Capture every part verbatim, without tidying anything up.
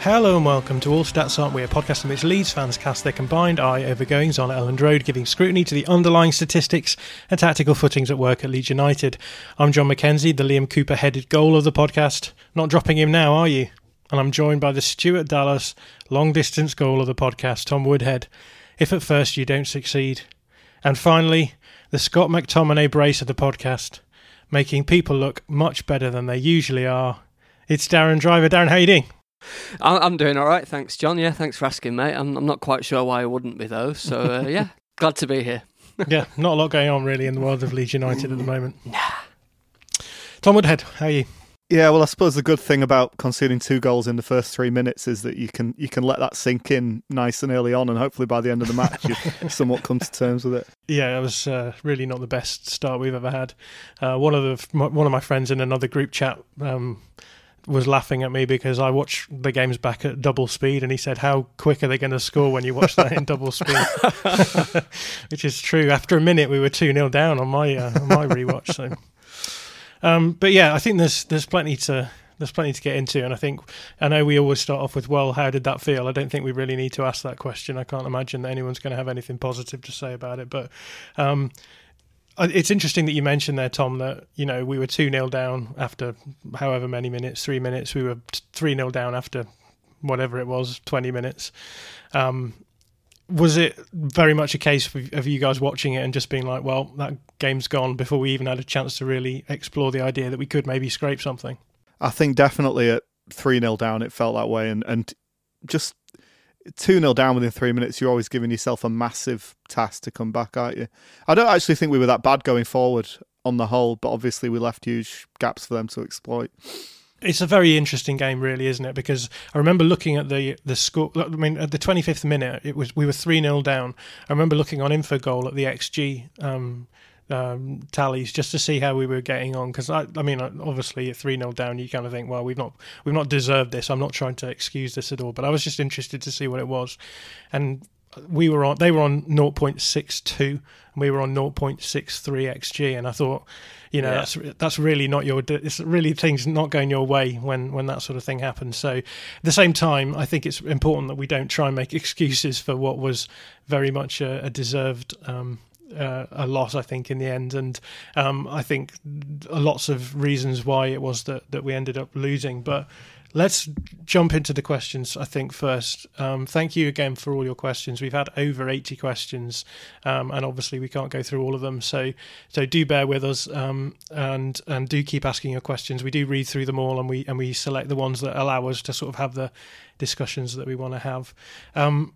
Hello and welcome to All Stats Aren't We, a podcast in which Leeds fans cast their combined eye over goings on at Elland Road, giving scrutiny to the underlying statistics and tactical footings at work at Leeds United. I'm John McKenzie, the Liam Cooper-headed goal of the podcast. Not dropping him now, are you? And I'm joined by the Stuart Dallas long-distance goal of the podcast, Tom Woodhead. If at first you don't succeed. And finally, the Scott McTominay brace of the podcast, making people look much better than they usually are. It's Darren Driver. Darren, how are you doing? I'm doing all right, thanks, John. Yeah, thanks for asking, mate. I'm, I'm not quite sure why I wouldn't be, though. So, uh, yeah, glad to be here. Yeah, not a lot going on, really, in the world of Leeds United at the moment. Nah. Tom Woodhead, how are you? Yeah, well, I suppose the good thing about conceding two goals in the first three minutes is that you can you can let that sink in nice and early on, and hopefully by the end of the match you've somewhat come to terms with it. Yeah, it was uh, really not the best start we've ever had. Uh, one of the one of my friends in another group chat Um, was laughing at me because I watch the games back at double speed, and he said, how quick are they going to score when you watch that in double speed? Which is true. After a minute we were two nil down on my uh, on my rewatch. So um but yeah, I think there's there's plenty to there's plenty to get into, and I think I know we always start off with, well, how did that feel? I don't think we really need to ask that question. I can't imagine that anyone's going to have anything positive to say about it, but um it's interesting that you mentioned there, Tom, that, you know, we were two nil down after however many minutes, three minutes. We were three nil down after whatever it was, twenty minutes. Um, was it very much a case of you guys watching it and just being like, well, that game's gone before we even had a chance to really explore the idea that we could maybe scrape something? I think definitely at three nil down it felt that way, and, and just two nil down within three minutes, you're always giving yourself a massive task to come back, aren't you? I don't actually think we were that bad going forward on the whole, but obviously we left huge gaps for them to exploit. It's a very interesting game, really, isn't it? Because I remember looking at the the score. I mean, at the twenty-fifth minute, it was we were three nil down. I remember looking on InfoGoal at the X G um, um, tallies just to see how we were getting on. Because I, I mean, obviously at three nil down, you kind of think, well, we've not we've not deserved this. I'm not trying to excuse this at all, but I was just interested to see what it was. And we were on, they were on zero point six two and we were on zero point six three X G, and I thought, you know, yeah. that's that's really not your, it's really things not going your way when, when that sort of thing happens. So at the same time, I think it's important that we don't try and make excuses for what was very much a, a deserved um, uh, a loss, I think, in the end. And um, I think lots of reasons why it was that, that we ended up losing, but let's jump into the questions, I think, first. Um, thank you again for all your questions. We've had over eighty questions, um, and obviously we can't go through all of them. So so do bear with us, um, and and do keep asking your questions. We do read through them all, and we and we select the ones that allow us to sort of have the discussions that we want to have. Um,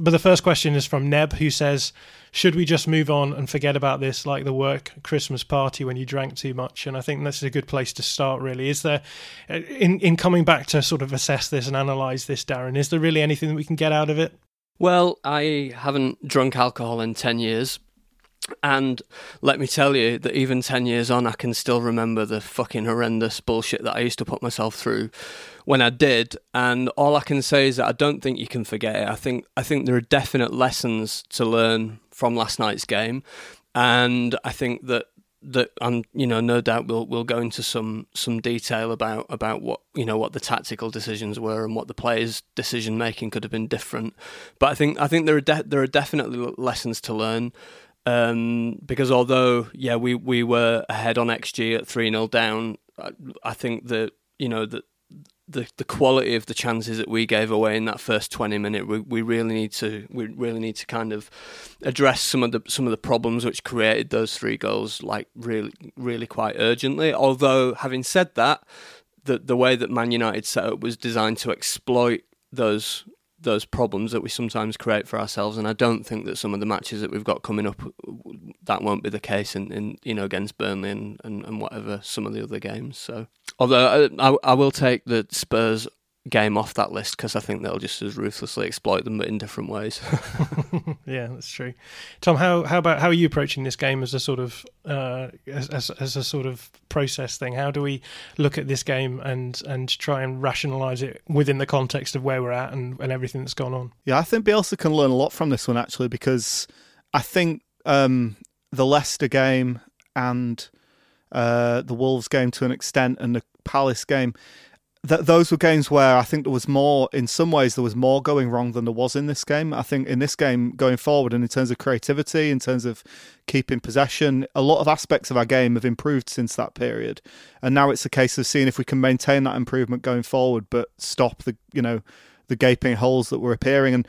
but the first question is from Neb, who says, should we just move on and forget about this like the work Christmas party when you drank too much? And I think that's a good place to start, really. Is there, in, in coming back to sort of assess this and analyse this, Darren, is there really anything that we can get out of it? Well, I haven't drunk alcohol in ten years, And let me tell you that even ten years on, I can still remember the fucking horrendous bullshit that I used to put myself through when I did. And all I can say is that I don't think you can forget it. I think I think there are definite lessons to learn from last night's game. And I think that that I'm, you know, no doubt we'll we'll go into some some detail about about what, you know, what the tactical decisions were and what the players' decision making could have been different. But I think I think there are de- there are definitely lessons to learn. Um, because although, yeah, we, we were ahead on X G at three nil down, I, I think that, you know, the, the the quality of the chances that we gave away in that first twenty minute, we, we really need to we really need to kind of address some of the some of the problems which created those three goals, like really really quite urgently. Although, having said that, the the way that Man United set up was designed to exploit those. those problems that we sometimes create for ourselves, and I don't think that some of the matches that we've got coming up, that won't be the case in, in you know, against Burnley and, and, and whatever, some of the other games. So, although I, I, I will take the Spurs game off that list, because I think they'll just as ruthlessly exploit them, but in different ways. Yeah, that's true. Tom, how how about how are you approaching this game as a sort of uh, as, as as a sort of process thing? How do we look at this game and and try and rationalise it within the context of where we're at and, and everything that's gone on? Yeah, I think Bielsa can learn a lot from this one, actually, because I think um, the Leicester game and uh, the Wolves game to an extent and the Palace game, That those were games where I think there was more, in some ways, there was more going wrong than there was in this game. I think in this game, going forward, and in terms of creativity, in terms of keeping possession, a lot of aspects of our game have improved since that period. And now it's a case of seeing if we can maintain that improvement going forward, but stop the, you know, the gaping holes that were appearing. And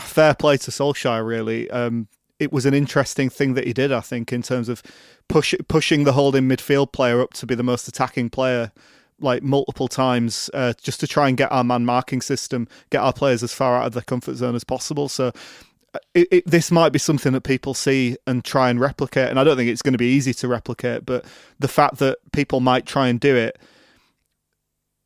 fair play to Solskjaer, really. Um, it was an interesting thing that he did, I think, in terms of push, pushing the holding midfield player up to be the most attacking player, like multiple times, uh, just to try and get our man marking system, get our players as far out of their comfort zone as possible. So it, it, this might be something that people see and try and replicate. And I don't think it's going to be easy to replicate, but the fact that people might try and do it,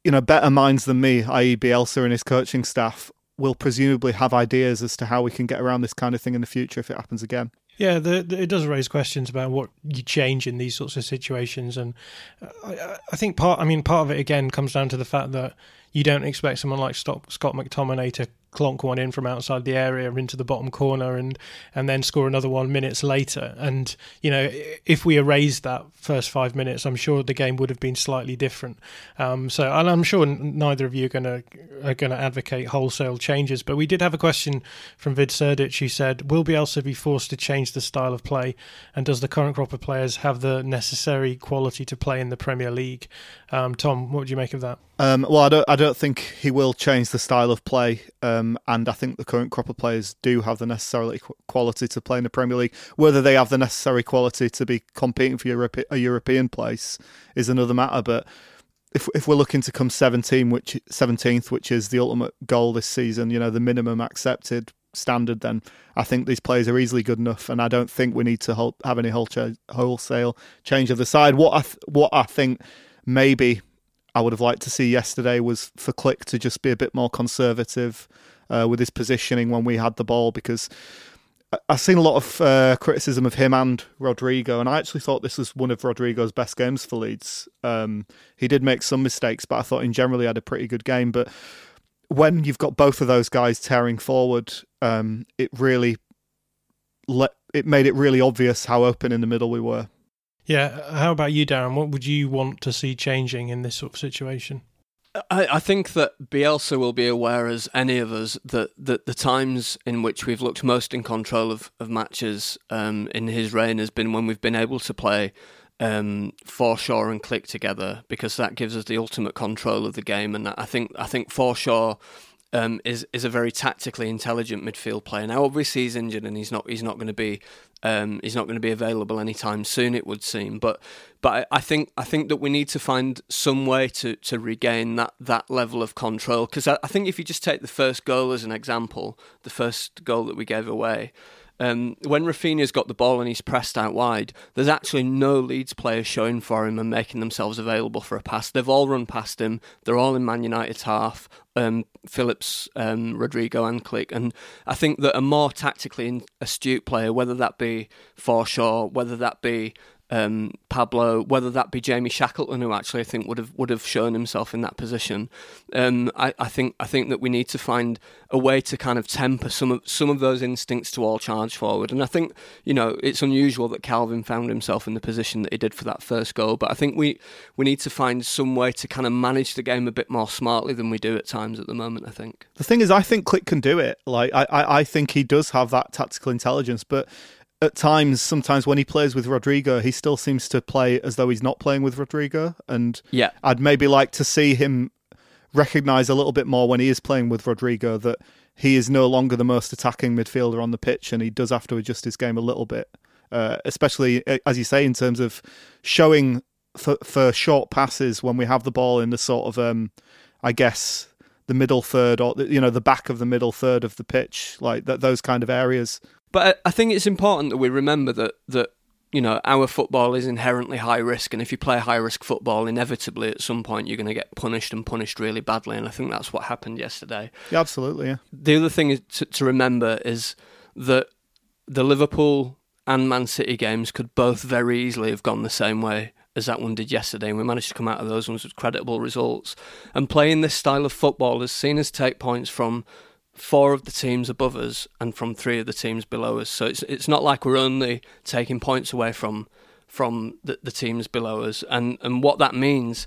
you know, better minds than me, that is. Bielsa and his coaching staff, will presumably have ideas as to how we can get around this kind of thing in the future if it happens again. Yeah, the, the, it does raise questions about what you change in these sorts of situations, and I, I think part, I mean, part of it again comes down to the fact that you don't expect someone like Scott McTominay to clonk one in from outside the area into the bottom corner and and then score another one minutes later. And, you know, if we erased that first five minutes, I'm sure the game would have been slightly different. Um, so and I'm sure neither of you are going to are going to advocate wholesale changes. But we did have a question from Vid Serdic who said, will Bielsa be forced to change the style of play? And does the current crop of players have the necessary quality to play in the Premier League? Um, Tom, what do you make of that? Um, well, I don't, I don't think he will change the style of play. Um, and I think the current crop of players do have the necessary quality to play in the Premier League. Whether they have the necessary quality to be competing for Europe, a European place is another matter. But if if we're looking to come seventeenth, which seventeenth, which is the ultimate goal this season, you know, the minimum accepted standard, then I think these players are easily good enough, and I don't think we need to hold, have any wholesale change of the side. What I th- what I think maybe I would have liked to see yesterday was for Klich to just be a bit more conservative uh, with his positioning when we had the ball, because I've seen a lot of uh, criticism of him and Rodrigo, and I actually thought this was one of Rodrigo's best games for Leeds. Um, he did make some mistakes, but I thought in general he had a pretty good game. But when you've got both of those guys tearing forward, um, it really let, it made it really obvious how open in the middle we were. Yeah, how about you, Darren? What would you want to see changing in this sort of situation? I, I think that Bielsa will be aware, as any of us, that, that the times in which we've looked most in control of, of matches um, in his reign has been when we've been able to play um, Forshaw and Klich together, because that gives us the ultimate control of the game. And I think I think Forshaw um, is is a very tactically intelligent midfield player. Now, obviously, he's injured and he's not he's not going to be. Um, he's not going to be available anytime soon, it would seem. But but I think I think that we need to find some way to, to regain that, that level of control. Because I, I think if you just take the first goal as an example, the first goal that we gave away, Um, when Rafinha's got the ball and he's pressed out wide, there's actually no Leeds player showing for him and making themselves available for a pass. They've all run past him. They're all in Man United's half. Um, Phillips, um, Rodrigo and Klich. And I think that a more tactically astute player, whether that be Forshaw, whether that be um, Pablo, whether that be Jamie Shackleton, who actually I think would have would have shown himself in that position, um, I, I think I think that we need to find a way to kind of temper some of some of those instincts to all charge forward. And I think, you know, it's unusual that Kalvin found himself in the position that he did for that first goal, but I think we we need to find some way to kind of manage the game a bit more smartly than we do at times at the moment. I think the thing is, I think Klich can do it. Like I, I, I think he does have that tactical intelligence, but at times, sometimes when he plays with Rodrigo, he still seems to play as though he's not playing with Rodrigo. And yeah. I'd maybe like to see him recognise a little bit more when he is playing with Rodrigo that he is no longer the most attacking midfielder on the pitch and he does have to adjust his game a little bit, uh, especially, as you say, in terms of showing for, for short passes when we have the ball in the sort of, um, I guess, the middle third or, you know, the back of the middle third of the pitch, like th- those kind of areas. But I think it's important that we remember that, that, you know, our football is inherently high risk, and if you play high risk football, inevitably at some point you're going to get punished and punished really badly, and I think that's what happened yesterday. Yeah, absolutely, yeah. The other thing is to, to remember is that the Liverpool and Man City games could both very easily have gone the same way as that one did yesterday, and we managed to come out of those ones with creditable results. And playing this style of football has seen us take points from four of the teams above us and from three of the teams below us. So it's it's not like we're only taking points away from from the, the teams below us. And, and what that means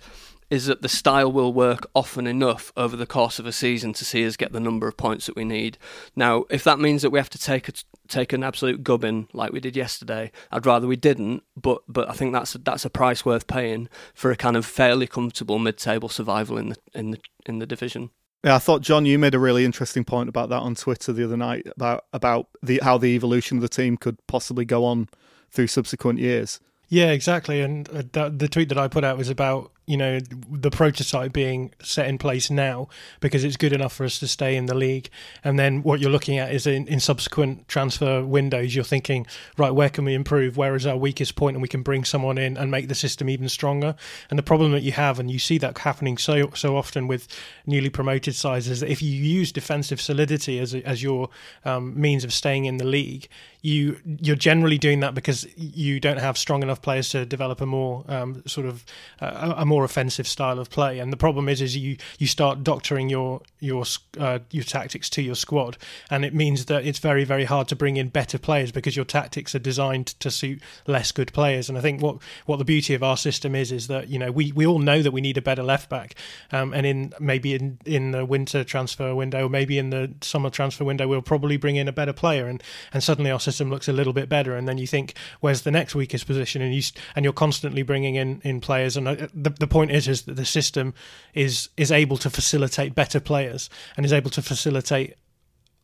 is that the style will work often enough over the course of a season to see us get the number of points that we need. Now, if that means that we have to take a, take an absolute gubbing like we did yesterday, I'd rather we didn't, but but I think that's a, that's a price worth paying for a kind of fairly comfortable mid-table survival in the in the in the division. Yeah, I thought, John, you made a really interesting point about that on Twitter the other night about about the how the evolution of the team could possibly go on through subsequent years. Yeah, exactly. And that, the tweet that I put out was about, you know, the prototype being set in place now because it's good enough for us to stay in the league. And then what you're looking at is in, in subsequent transfer windows, you're thinking, right, where can we improve? Where is our weakest point? And we can bring someone in and make the system even stronger. And the problem that you have, and you see that happening so so often with newly promoted sides, is that if you use defensive solidity as, as your um, means of staying in the league, you, you're generally doing that because you don't have strong enough players to develop a more um, sort of uh, a more offensive style of play. And the problem is is you you start doctoring your your uh, your tactics to your squad, and it means that it's very very hard to bring in better players because your tactics are designed to suit less good players. And I think what what the beauty of our system is is that, you know, we we all know that we need a better left back, um, and in maybe in in the winter transfer window, or maybe in the summer transfer window, we'll probably bring in a better player, and and suddenly our system looks a little bit better. And then you think, where's the next weakest position? And you and you're constantly bringing in in players, and the, the point is is that the system is is able to facilitate better players and is able to facilitate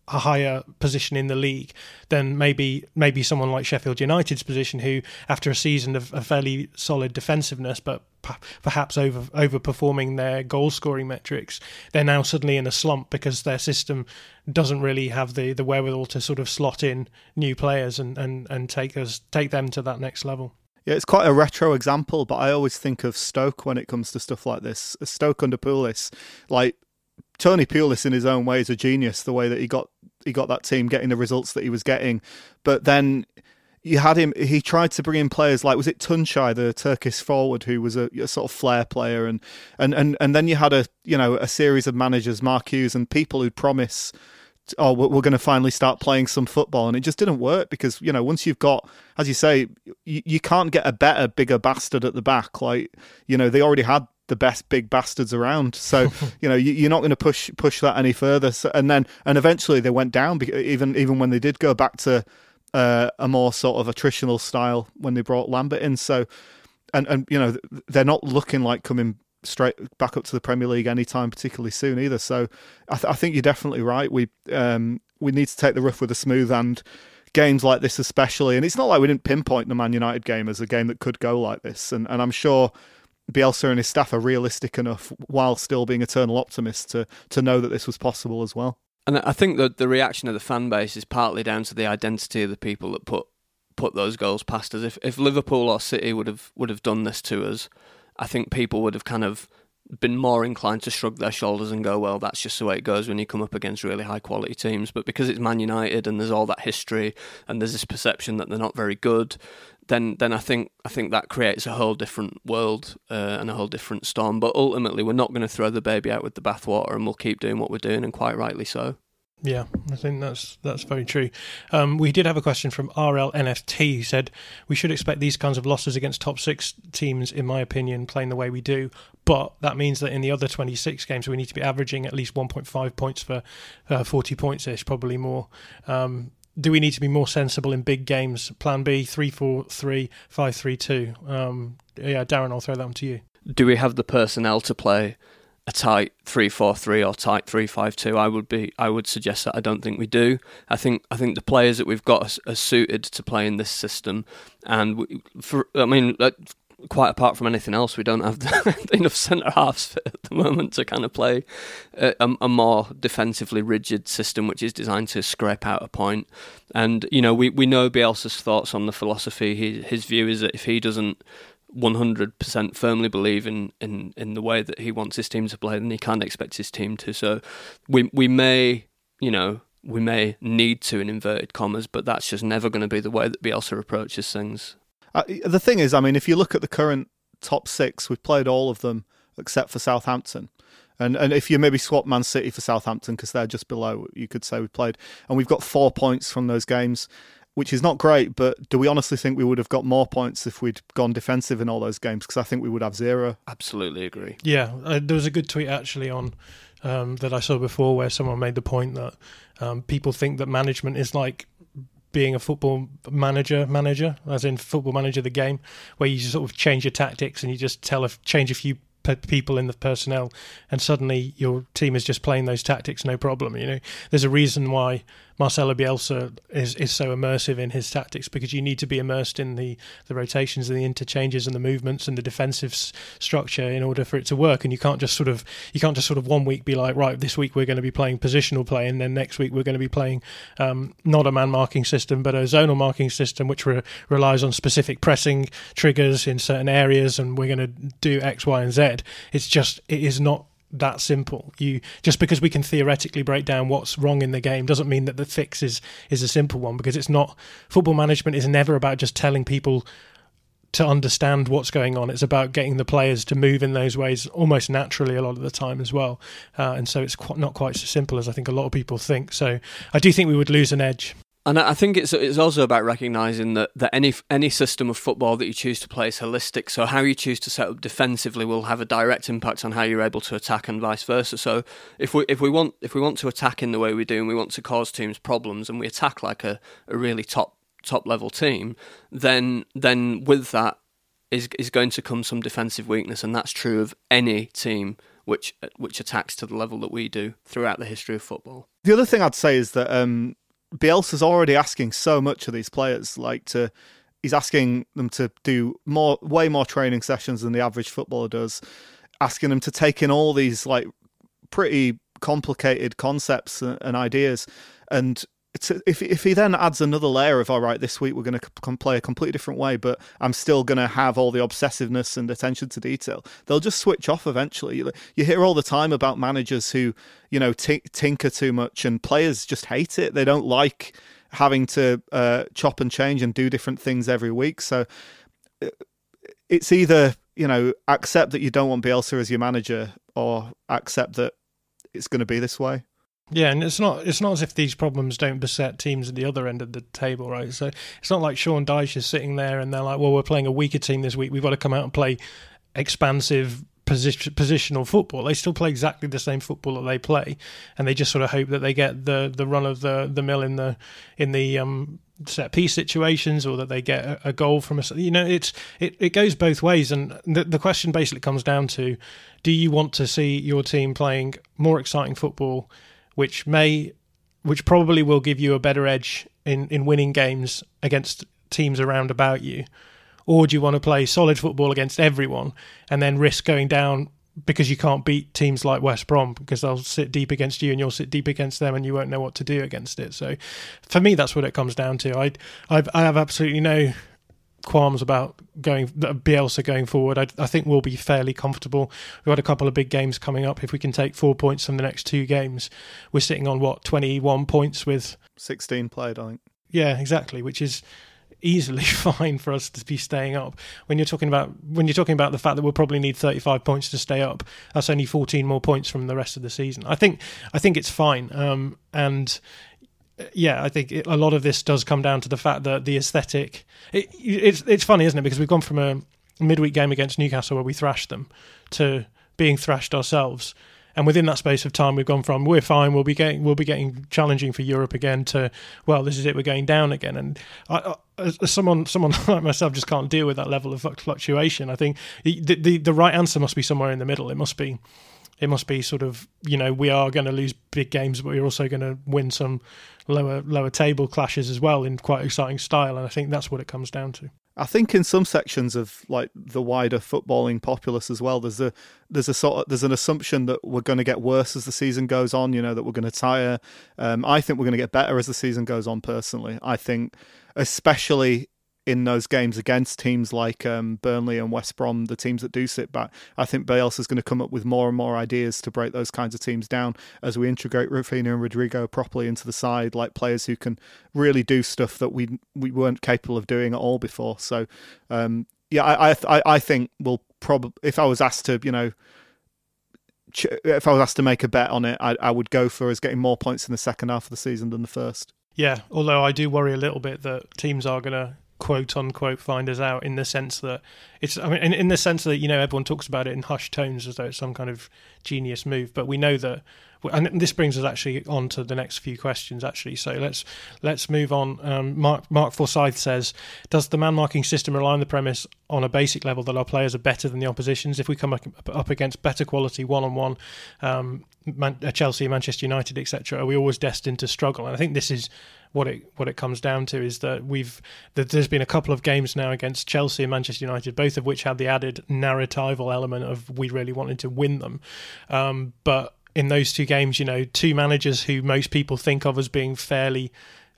a higher position in the league than maybe maybe someone like Sheffield United's position, who after a season of a fairly solid defensiveness but perhaps over overperforming their goal scoring metrics, they're now suddenly in a slump because their system doesn't really have the the wherewithal to sort of slot in new players and and and take us take them to that next level. Yeah, it's quite a retro example, but I always think of Stoke when it comes to stuff like this. Stoke under Pulis, like Tony Pulis in his own way is a genius, the way that he got he got that team getting the results that he was getting. But then you had him, he tried to bring in players like, was it Tunçay, the Turkish forward, who was a, a sort of flair player, and, and, and, and then you had a, you know, a series of managers, Mark Hughes, and people who promise, oh, we're going to finally start playing some football. And it just didn't work because, you know, once you've got, as you say, you, you can't get a better, bigger bastard at the back. Like, you know, they already had the best big bastards around. So, you know, you, you're not going to push push that any further. So, and then, and eventually they went down, even, even when they did go back to uh, a more sort of attritional style when they brought Lambert in. So, and, and, you know, they're not looking like coming straight back up to the Premier League anytime particularly soon either. So I, th- I think you're definitely right. We um, we need to take the rough with the smooth, and games like this especially. And it's not like we didn't pinpoint the Man United game as a game that could go like this. And, and I'm sure Bielsa and his staff are realistic enough, while still being eternal optimists, to to know that this was possible as well. And I think that the reaction of the fan base is partly down to the identity of the people that put put those goals past us. If if Liverpool or City would have would have done this to us, I think people would have kind of been more inclined to shrug their shoulders and go, well, that's just the way it goes when you come up against really high quality teams. But because it's Man United and there's all that history and there's this perception that they're not very good, then then I think I think that creates a whole different world uh, and a whole different storm. But ultimately, we're not going to throw the baby out with the bathwater, and we'll keep doing what we're doing, and quite rightly so. Yeah, I think that's that's very true. Um, we did have a question from R L N F T, who said, we should expect these kinds of losses against top six teams, in my opinion, playing the way we do. But that means that in the other twenty-six games, we need to be averaging at least one point five points for uh, forty points-ish, probably more. Um, do we need to be more sensible in big games? Plan B, three four three, five three two. Um, yeah, Darren, I'll throw that one to you. Do we have the personnel to play a tight three four three or tight three five two? I would be. I would suggest that I don't think we do. I think. I think the players that we've got are, are suited to play in this system, and we, for, I mean, like, quite apart from anything else, we don't have the, enough centre halves at the moment to kind of play a, a more defensively rigid system, which is designed to scrape out a point. And you know, we we know Bielsa's thoughts on the philosophy. He, his view is that if he doesn't one hundred percent firmly believe in, in, in the way that he wants his team to play, and he can't expect his team to. So we we may, you know, we may need to, in inverted commas, but that's just never going to be the way that Bielsa approaches things. Uh, the thing is, I mean, if you look at the current top six, we've played all of them except for Southampton. And and if you maybe swap Man City for Southampton, because they're just below, you could say we played. And we've got four points from those games, which is not great, but do we honestly think we would have got more points if we'd gone defensive in all those games? Because I think we would have zero. Absolutely agree. Yeah, uh, there was a good tweet actually on um, that I saw before where someone made the point that um, people think that management is like being a football manager, manager, as in football manager the game, where you just sort of change your tactics and you just tell a, change a few people in the personnel, and suddenly your team is just playing those tactics no problem. You know, there's a reason why Marcelo Bielsa is, is so immersive in his tactics, because you need to be immersed in the, the rotations and the interchanges and the movements and the defensive s- structure in order for it to work. And you can't just sort of you can't just sort of one week be like, right, this week we're going to be playing positional play, and then next week we're going to be playing um, not a man marking system but a zonal marking system, which re- relies on specific pressing triggers in certain areas, and we're going to do X, Y and Z. It's just it is not that simple. You just because we can theoretically break down what's wrong in the game doesn't mean that the fix is is a simple one, because it's not. Football management is never about just telling people to understand what's going on. It's about getting the players to move in those ways almost naturally a lot of the time as well, uh, and so it's qu- not quite so simple as I think a lot of people think. So I do think we would lose an edge. And I think it's it's also about recognising that, that any any system of football that you choose to play is holistic. So how you choose to set up defensively will have a direct impact on how you're able to attack, and vice versa. So if we if we want if we want to attack in the way we do, and we want to cause teams problems, and we attack like a, a really top top level team, then then with that is is going to come some defensive weakness, and that's true of any team which which attacks to the level that we do throughout the history of football. The other thing I'd say is that Um... Bielsa's already asking so much of these players. Like to, he's asking them to do more, way more training sessions than the average footballer does. Asking them to take in all these like pretty complicated concepts and ideas. And it's, if if he then adds another layer of, all right, this week we're going to play a completely different way, but I'm still going to have all the obsessiveness and attention to detail, they'll just switch off eventually. You hear all the time about managers who, you know, t- tinker too much, and players just hate it. They don't like having to uh, chop and change and do different things every week. So it's either, you know, accept that you don't want Bielsa as your manager, or accept that it's going to be this way. Yeah, and it's not it's not as if these problems don't beset teams at the other end of the table, right? So it's not like Sean Dyche is sitting there and they're like, well, we're playing a weaker team this week, we've got to come out and play expansive posi- positional football. They still play exactly the same football that they play, and they just sort of hope that they get the, the run of the, the mill in the in the um, set piece situations, or that they get a, a goal from a, you know, it's it, it goes both ways. And the, the question basically comes down to, do you want to see your team playing more exciting football, which may, which probably will give you a better edge in, in winning games against teams around about you? Or do you want to play solid football against everyone and then risk going down because you can't beat teams like West Brom because they'll sit deep against you and you'll sit deep against them and you won't know what to do against it. So for me, that's what it comes down to. I I've, I have absolutely no qualms about going Bielsa going forward. I, I think we'll be fairly comfortable. We've got a couple of big games coming up. If we can take four points from the next two games, we're sitting on, what, twenty-one points with... sixteen played, I think. Yeah, exactly, which is... easily fine for us to be staying up. When you're talking about when you're talking about the fact that we'll probably need thirty-five points to stay up, that's only fourteen more points from the rest of the season. I think I think it's fine. Um, and yeah, I think it, a lot of this does come down to the fact that the aesthetic. It, it's it's funny, isn't it? Because we've gone from a midweek game against Newcastle where we thrashed them to being thrashed ourselves. And within that space of time, we've gone from we're fine, we'll be getting we'll be getting challenging for Europe again to well, this is it, we're going down again. And I, I, as someone someone like myself just can't deal with that level of fluctuation. I think the, the the right answer must be somewhere in the middle. It must be it must be sort of, you know, we are going to lose big games, but we're also going to win some lower lower table clashes as well in quite exciting style. And I think that's what it comes down to. I think in some sections of like the wider footballing populace as well, there's a there's a sort of, there's an assumption that we're going to get worse as the season goes on. You know, that we're going to tire. Um, I think we're going to get better as the season goes on. Personally, I think, especially in those games against teams like um, Burnley and West Brom, the teams that do sit back, I think Bielsa is going to come up with more and more ideas to break those kinds of teams down as we integrate Rafinha and Rodrigo properly into the side, like players who can really do stuff that we we weren't capable of doing at all before. So, um, yeah, I, I I think we'll probably, if I was asked to, you know, ch- if I was asked to make a bet on it, I, I would go for us getting more points in the second half of the season than the first. Yeah, although I do worry a little bit that teams are going to quote unquote find us out, in the sense that it's I mean in, in the sense that, you know, everyone talks about it in hushed tones as though it's some kind of genius move, but we know that, and this brings us actually on to the next few questions actually, so let's let's move on. um, Mark Mark Forsyth says, does the man marking system rely on the premise on a basic level that our players are better than the opposition's? If we come up against better quality one-on-one, um, Man- Chelsea, Manchester United, etc., are we always destined to struggle? And I think this is What it what it comes down to, is that we've that there's been a couple of games now against Chelsea and Manchester United, both of which had the added narratival element of we really wanted to win them. Um, but in those two games, you know, two managers who most people think of as being fairly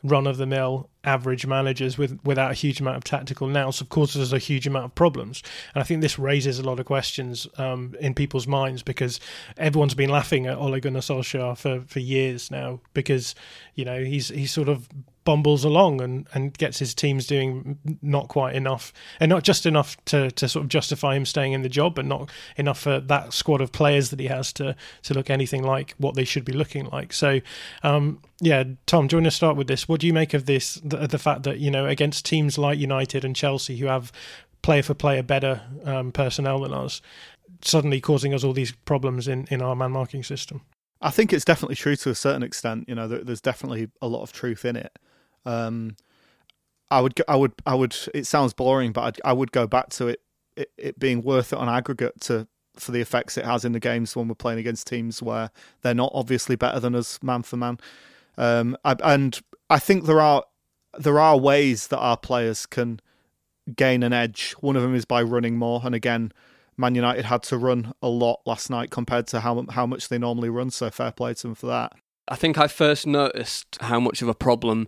run-of-the-mill average managers with without a huge amount of tactical nous, of course there's a huge amount of problems. And I think this raises a lot of questions um, in people's minds, because everyone's been laughing at Ole Gunnar Solskjaer for, for years now, because, you know, he's he sort of bumbles along and, and gets his teams doing not quite enough, and not just enough to, to sort of justify him staying in the job, but not enough for that squad of players that he has to, to look anything like what they should be looking like. So um, yeah, Tom, do you want to start with this? What do you make of this, the, the fact that, you know, against teams like United and Chelsea, who have player for player better um, personnel than us, suddenly causing us all these problems in, in our man marking system? I think it's definitely true to a certain extent. You know, there, there's definitely a lot of truth in it. Um, I would, I would, I would. It sounds boring, but I'd, I would go back to it, it, it being worth it on aggregate to for the effects it has in the games when we're playing against teams where they're not obviously better than us, man for man. Um, I, and I think there are. There are ways that our players can gain an edge. One of them is by running more. And again, Man United had to run a lot last night compared to how how much they normally run. So fair play to them for that. I think I first noticed how much of a problem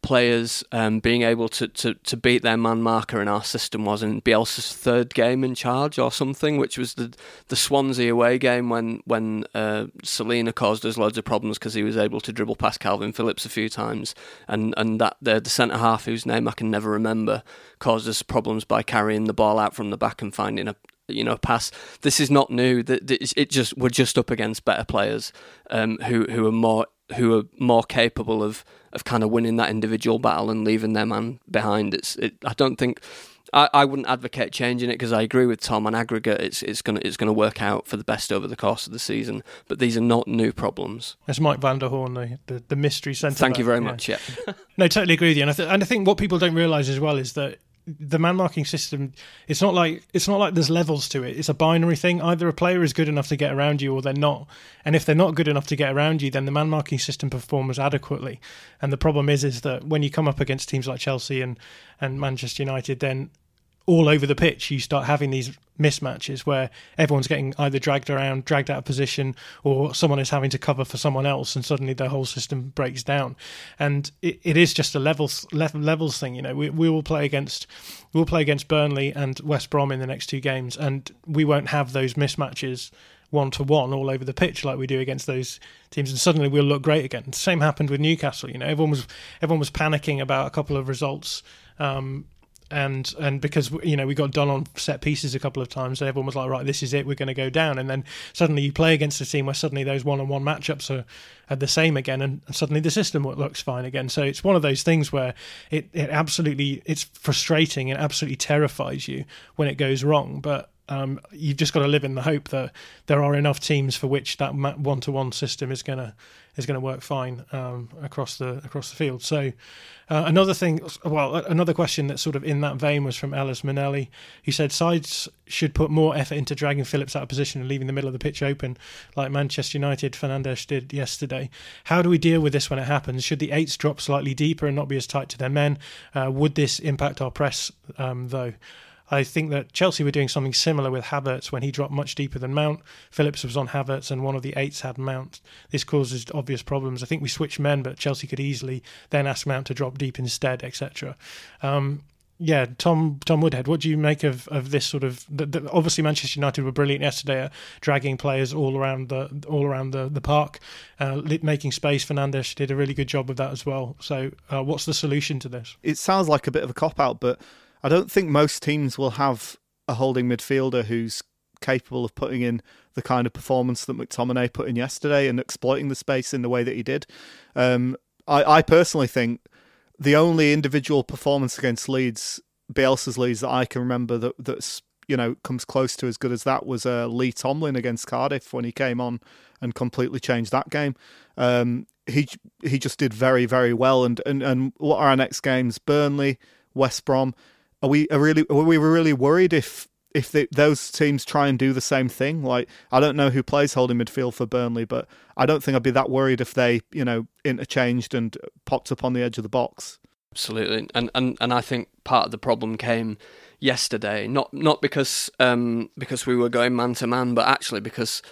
players um, being able to, to, to beat their man marker in our system was in Bielsa's third game in charge or something, which was the the Swansea away game when when uh, Salina caused us loads of problems because he was able to dribble past Kalvin Phillips a few times, and and that the, the centre half whose name I can never remember caused us problems by carrying the ball out from the back and finding a, you know, pass. This is not new. It just we're just up against better players um, who who are more. who are more capable of, of kind of winning that individual battle and leaving their man behind. It's it, I don't think I, I wouldn't advocate changing it, because I agree with Tom on aggregate. It's it's gonna it's gonna work out for the best over the course of the season. But these are not new problems. That's Mike van der Hoorn, the the, the mystery centre. Thank you very yeah. much. Yeah, no, totally agree with you. And I th- and I think what people don't realise as well is that the man marking system, it's not like it's not like there's levels to it. It's a binary thing. Either a player is good enough to get around you or they're not, and if they're not good enough to get around you, then the man marking system performs adequately. And the problem is is that when you come up against teams like Chelsea and and Manchester United, then all over the pitch, you start having these mismatches where everyone's getting either dragged around, dragged out of position, or someone is having to cover for someone else, and suddenly the whole system breaks down. And it, it is just a levels levels thing. You know, we we will play against we'll play against Burnley and West Brom in the next two games, and we won't have those mismatches one to one all over the pitch like we do against those teams, and suddenly we'll look great again. The same happened with Newcastle. You know, everyone was everyone was panicking about a couple of results. Um, And and because, you know, we got done on set pieces a couple of times, and everyone was like, right, this is it, we're going to go down. And then suddenly you play against a team where suddenly those one-on-one matchups are, are the same again, and, and suddenly the system looks fine again. So it's one of those things where it, it absolutely, it's frustrating and absolutely terrifies you when it goes wrong. But um, you've just got to live in the hope that there are enough teams for which that one-to-one system is going to is going to work fine um, across the across the field. So uh, another thing, well, another question that's sort of in that vein was from Alice Manelli, who said sides should put more effort into dragging Phillips out of position and leaving the middle of the pitch open, like Manchester United Fernandes did yesterday. How do we deal with this when it happens? Should the eights drop slightly deeper and not be as tight to their men? Uh, would this impact our press um, though? I think that Chelsea were doing something similar with Havertz when he dropped much deeper than Mount. Phillips was on Havertz and one of the eights had Mount. This causes obvious problems. I think we switched men, but Chelsea could easily then ask Mount to drop deep instead, et cetera. Um, yeah, Tom Tom Woodhead, what do you make of, of this sort of... The, the, obviously, Manchester United were brilliant yesterday at dragging players all around the all around the, the park, uh, making space. Fernandes did a really good job of that as well. So uh, what's the solution to this? It sounds like a bit of a cop-out, but I don't think most teams will have a holding midfielder who's capable of putting in the kind of performance that McTominay put in yesterday and exploiting the space in the way that he did. Um, I, I personally think the only individual performance against Leeds, Bielsa's Leeds, that I can remember that that's, you know, comes close to as good as that was uh, Lee Tomlin against Cardiff when he came on and completely changed that game. Um, he he just did very, very well. And, and, and what are our next games? Burnley, West Brom. Are we are really are we really worried if if they, those teams try and do the same thing? Like, I don't know who plays holding midfield for Burnley, but I don't think I'd be that worried if they, you know, interchanged and popped up on the edge of the box. Absolutely, and and, and I think part of the problem came yesterday, not not because um, because we were going man to man, but actually because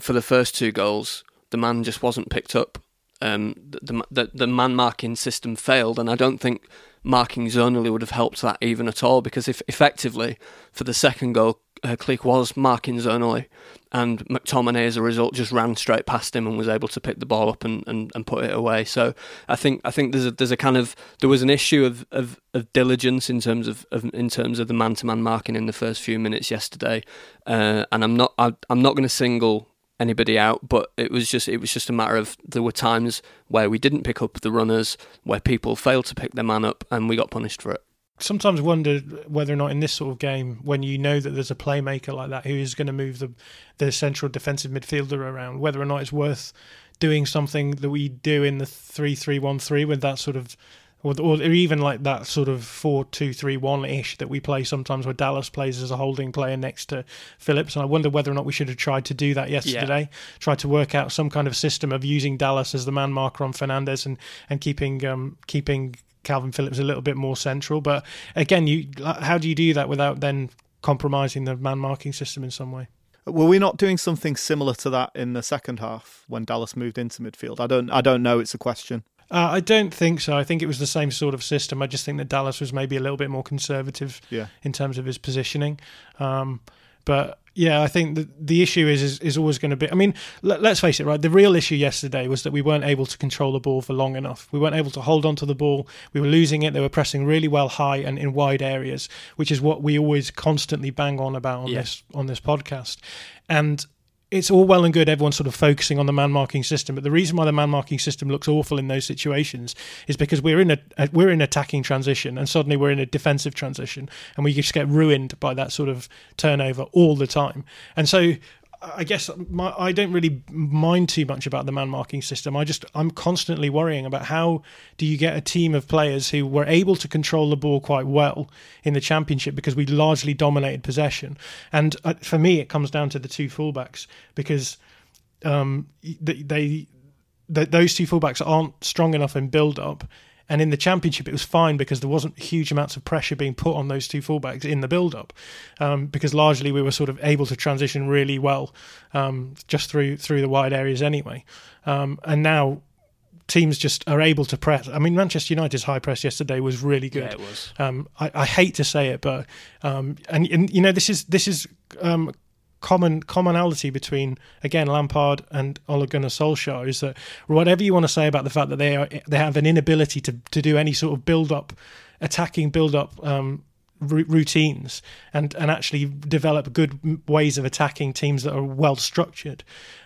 for the first two goals, the man just wasn't picked up. Um, the the the man marking system failed, and I don't think marking zonally would have helped that even at all, because if effectively for the second goal, uh, Klich was marking zonally, and McTominay as a result just ran straight past him and was able to pick the ball up and, and, and put it away. So I think I think there's a there's a kind of there was an issue of, of, of diligence in terms of, of in terms of the man to man marking in the first few minutes yesterday, uh, and I'm not I, I'm not going to single anybody out, but it was just it was just a matter of there were times where we didn't pick up the runners, where people failed to pick their man up, and we got punished for it. Sometimes wonder whether or not in this sort of game, when you know that there's a playmaker like that who is going to move the the central defensive midfielder around, whether or not it's worth doing something that we do in the three three one three with that sort of, or, or even like that sort of four two three one ish that we play sometimes, where Dallas plays as a holding player next to Phillips. And I wonder whether or not we should have tried to do that yesterday, yeah. Tried to work out some kind of system of using Dallas as the man marker on Fernandes and, and keeping um, keeping Kalvin Phillips a little bit more central. But again, you how do you do that without then compromising the man marking system in some way? Were we not doing something similar to that in the second half when Dallas moved into midfield? I don't, I don't know. It's a question. Uh, I don't think so. I think it was the same sort of system. I just think that Dallas was maybe a little bit more conservative yeah. in terms of his positioning. Um, but yeah, I think the the issue is is, is always going to be. I mean, let, let's face it, right? The real issue yesterday was that we weren't able to control the ball for long enough. We weren't able to hold on to the ball. We were losing it. They were pressing really well high and in wide areas, which is what we always constantly bang on about on yeah. this on this podcast. And it's all well and good, everyone sort of focusing on the man-marking system, but the reason why the man-marking system looks awful in those situations is because we're in a we're in attacking transition, and suddenly we're in a defensive transition, and we just get ruined by that sort of turnover all the time. And so I guess my, I don't really mind too much about the man-marking system. I just, I'm constantly worrying about how do you get a team of players who were able to control the ball quite well in the Championship, because we largely dominated possession. And for me, it comes down to the two fullbacks, because um, they, they, they those two fullbacks aren't strong enough in build-up. And in the Championship, it was fine because there wasn't huge amounts of pressure being put on those two fullbacks in the build-up, um, because largely we were sort of able to transition really well um, just through through the wide areas anyway. Um, and now teams just are able to press. I mean, Manchester United's high press yesterday was really good. Yeah, it was. Um, I, I hate to say it, but um, and, and you know this is this is. Um, Common commonality between, again, Lampard and Ole Gunnar Solskjaer is that whatever you want to say about the fact that they are they have an inability to, to do any sort of build up, attacking build up um, r- routines and and actually develop good ways of attacking teams that are well structured.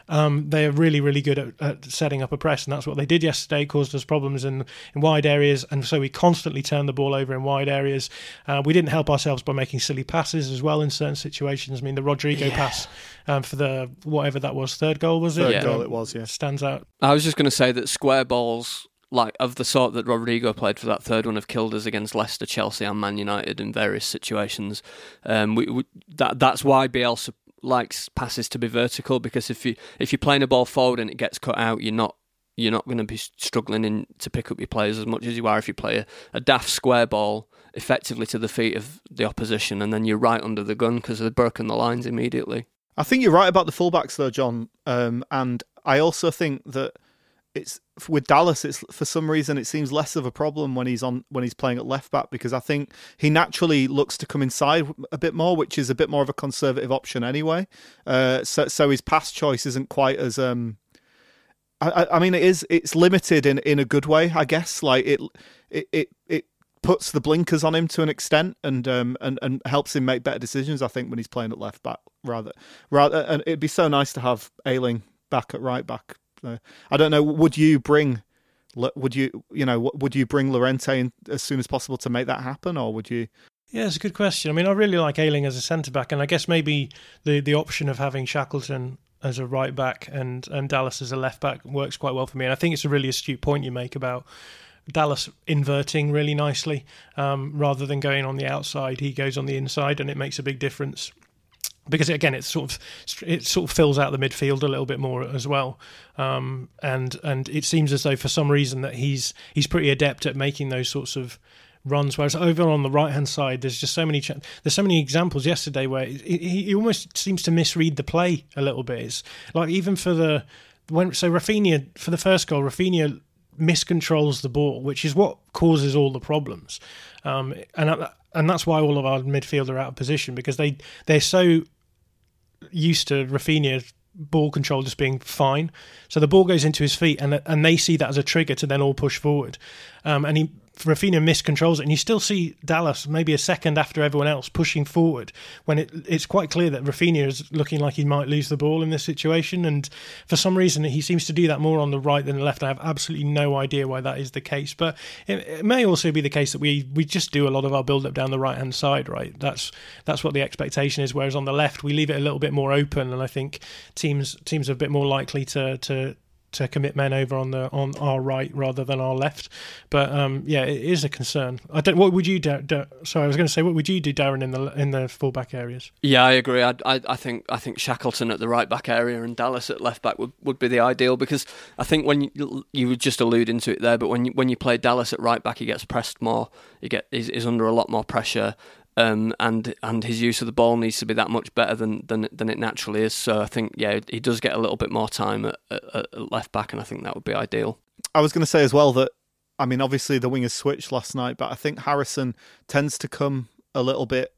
Um, they are really, really good at, at setting up a press, and that's what they did yesterday, caused us problems in, in wide areas, and so we constantly turned the ball over in wide areas. Uh, we didn't help ourselves by making silly passes as well in certain situations. I mean, the Rodrigo yeah. pass um, for the, whatever that was, third goal, was it? Third yeah. goal it was, yeah. Stands out. I was just going to say that square balls, like of the sort that Rodrigo played for that third one, have killed us against Leicester, Chelsea and Man United in various situations. Um, we, we that That's why Bielsa likes passes to be vertical, because if you if you're playing a ball forward and it gets cut out, you're not you're not going to be struggling in, to pick up your players as much as you are if you play a, a daft square ball effectively to the feet of the opposition, and then you're right under the gun because they've broken the lines immediately. I think you're right about the fullbacks though, John, um, and I also think that it's with Dallas. It's for some reason it seems less of a problem when he's on when he's playing at left back, because I think he naturally looks to come inside a bit more, which is a bit more of a conservative option anyway. Uh, so so his pass choice isn't quite as um. I, I mean, it is it's limited in, in a good way, I guess. Like it it it it puts the blinkers on him to an extent, and um and, and helps him make better decisions, I think, when he's playing at left back rather rather. And it'd be so nice to have Ayling back at right back. I don't know. Would you bring, would you, you know, would you bring Llorente in as soon as possible to make that happen, or would you? Yeah, it's a good question. I mean, I really like Ayling as a centre back, and I guess maybe the the option of having Shackleton as a right back and and Dallas as a left back works quite well for me. And I think it's a really astute point you make about Dallas inverting really nicely, um, rather than going on the outside. He goes on the inside, and it makes a big difference. Because again, it sort of it sort of fills out the midfield a little bit more as well, um, and and it seems as though for some reason that he's he's pretty adept at making those sorts of runs. Whereas over on the right hand side, there's just so many ch- there's so many examples yesterday where he, he almost seems to misread the play a little bit. It's like even for the when so Rafinha for the first goal, Rafinha miscontrols the ball, which is what causes all the problems, um, and I, and that's why all of our midfield are out of position, because they they're so used to Rafinha's ball control just being fine, so the ball goes into his feet, and and they see that as a trigger to then all push forward, um, and he Rafinha miscontrols it, and you still see Dallas maybe a second after everyone else pushing forward when it it's quite clear that Rafinha is looking like he might lose the ball in this situation. And for some reason he seems to do that more on the right than the left. I have absolutely no idea why that is the case, but it, it may also be the case that we we just do a lot of our build up down the right hand side, right? That's that's what the expectation is, whereas on the left we leave it a little bit more open, and I think teams teams are a bit more likely to to to commit men over on the on our right rather than our left. But um, yeah, it is a concern. I don't. What would you do? do sorry, I was going to say, what would you do, Darren, in the in the fullback areas? Yeah, I agree. I, I, I think I think Shackleton at the right back area and Dallas at left back would, would be the ideal, because I think when you, you were just alluding to it there, but when you, when you play Dallas at right back, he gets pressed more. He get is is under a lot more pressure. Um, and and his use of the ball needs to be that much better than than, than it naturally is. So I think, yeah, he does get a little bit more time at, at, at left back, and I think that would be ideal. I was going to say as well that, I mean, obviously the wingers switched last night, but I think Harrison tends to come a little bit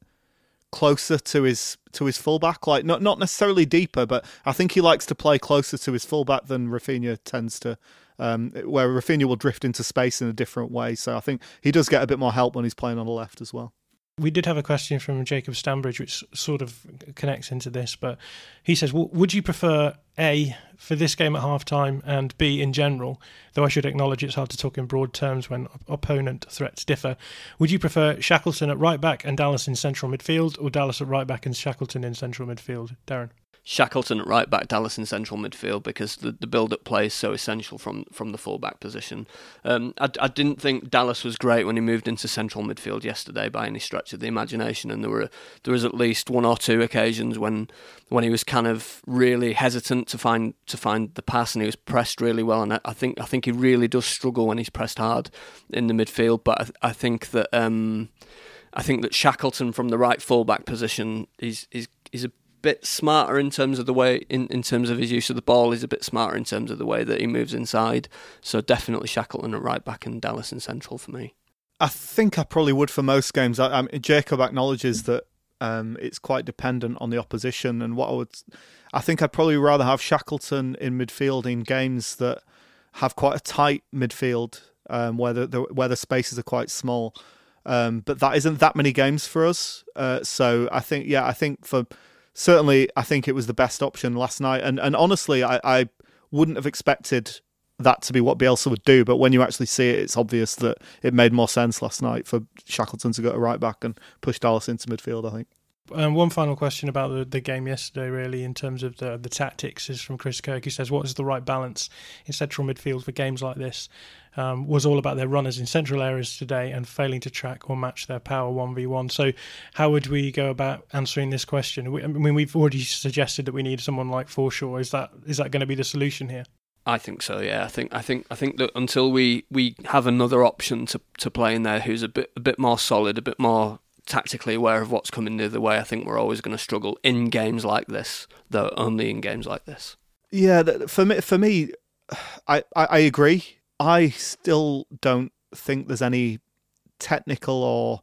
closer to his to his fullback, like not not necessarily deeper, but I think he likes to play closer to his fullback than Rafinha tends to. Um, where Rafinha will drift into space in a different way. So I think he does get a bit more help when he's playing on the left as well. We did have a question from Jacob Stanbridge, which sort of connects into this, but he says, would you prefer A, for this game at half-time, and B, in general, though I should acknowledge it's hard to talk in broad terms when opponent threats differ, would you prefer Shackleton at right-back and Dallas in central midfield, or Dallas at right-back and Shackleton in central midfield? Darren? Shackleton at right back, Dallas in central midfield, because the, the build-up play is so essential from, from the full-back position. Um, I, I didn't think Dallas was great when he moved into central midfield yesterday by any stretch of the imagination, and there were there was at least one or two occasions when when he was kind of really hesitant to find to find the pass, and he was pressed really well, and I, I think I think he really does struggle when he's pressed hard in the midfield, but I, I think that um, I think that Shackleton from the right full-back position is is is a bit smarter in terms of the way in, in terms of his use of the ball. He's a bit smarter in terms of the way that he moves inside. So definitely Shackleton at right back and Dallas in central for me. I think I probably would for most games. I, I mean, Jacob acknowledges that um, it's quite dependent on the opposition, and what I would, I think I'd probably rather have Shackleton in midfield in games that have quite a tight midfield, um, where the, the where the spaces are quite small. Um, but that isn't that many games for us. Uh, so I think yeah, I think for Certainly, I think it was the best option last night. And and honestly, I, I wouldn't have expected that to be what Bielsa would do. But when you actually see it, it's obvious that it made more sense last night for Shackleton to go to right back and push Dallas into midfield, I think. Um, one final question about the, the game yesterday, really, in terms of the, the tactics, is from Chris Kirk. He says, what is the right balance in central midfield for games like this? Um, was all about their runners in central areas today and failing to track or match their power one v one. So how would we go about answering this question? We, I mean, we've already suggested that we need someone like Forshaw. Is that is that going to be the solution here? I think so, yeah. I think I think I think that until we, we have another option to, to play in there who's a bit a bit more solid, a bit more tactically aware of what's coming the other way, I think we're always going to struggle in games like this, though only in games like this. Yeah, for me, for me, I, I, I agree. I still don't think there's any technical or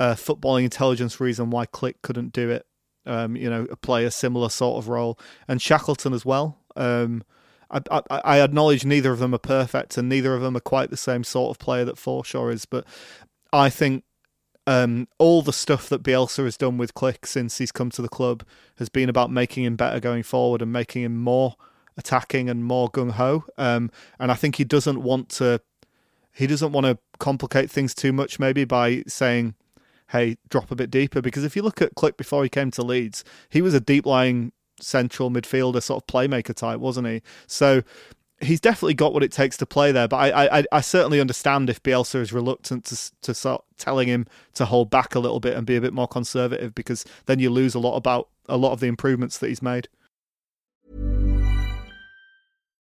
uh, footballing intelligence reason why Klich couldn't do it, um, you know, play a similar sort of role. And Shackleton as well. Um, I, I, I acknowledge neither of them are perfect and neither of them are quite the same sort of player that Forshaw is. But I think um, all the stuff that Bielsa has done with Klich since he's come to the club has been about making him better going forward and making him more attacking and more gung-ho, um, and I think he doesn't want to he doesn't want to complicate things too much, maybe, by saying, hey, drop a bit deeper, because if you look at Klich before he came to Leeds, he was a deep-lying central midfielder, sort of playmaker type, wasn't he? So he's definitely got what it takes to play there, but I I, I certainly understand if Bielsa is reluctant to, to start telling him to hold back a little bit and be a bit more conservative, because then you lose a lot about a lot of the improvements that he's made.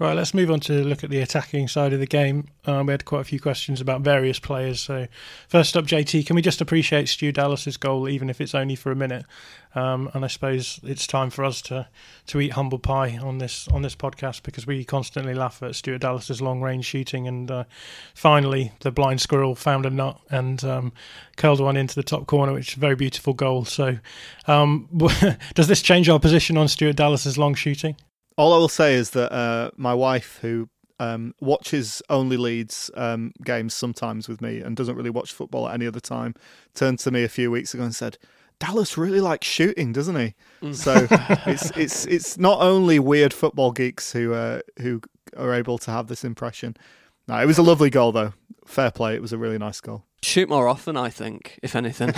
Right, let's move on to look at the attacking side of the game. Um, we had quite a few questions about various players. So first up, J T, can we just appreciate Stu Dallas's goal, even if it's only for a minute? Um, and I suppose it's time for us to, to eat humble pie on this on this podcast, because we constantly laugh at Stuart Dallas's long-range shooting. And uh, finally, the blind squirrel found a nut and um, curled one into the top corner, which is a very beautiful goal. So um, does this change our position on Stuart Dallas's long shooting? All I will say is that uh, my wife, who um, watches only Leeds um, games sometimes with me and doesn't really watch football at any other time, turned to me a few weeks ago and said, Dallas really likes shooting, doesn't he? Mm. So it's it's it's not only weird football geeks who uh, who are able to have this impression. No, it was a lovely goal, though. Fair play. It was a really nice goal. Shoot more often, I think, if anything.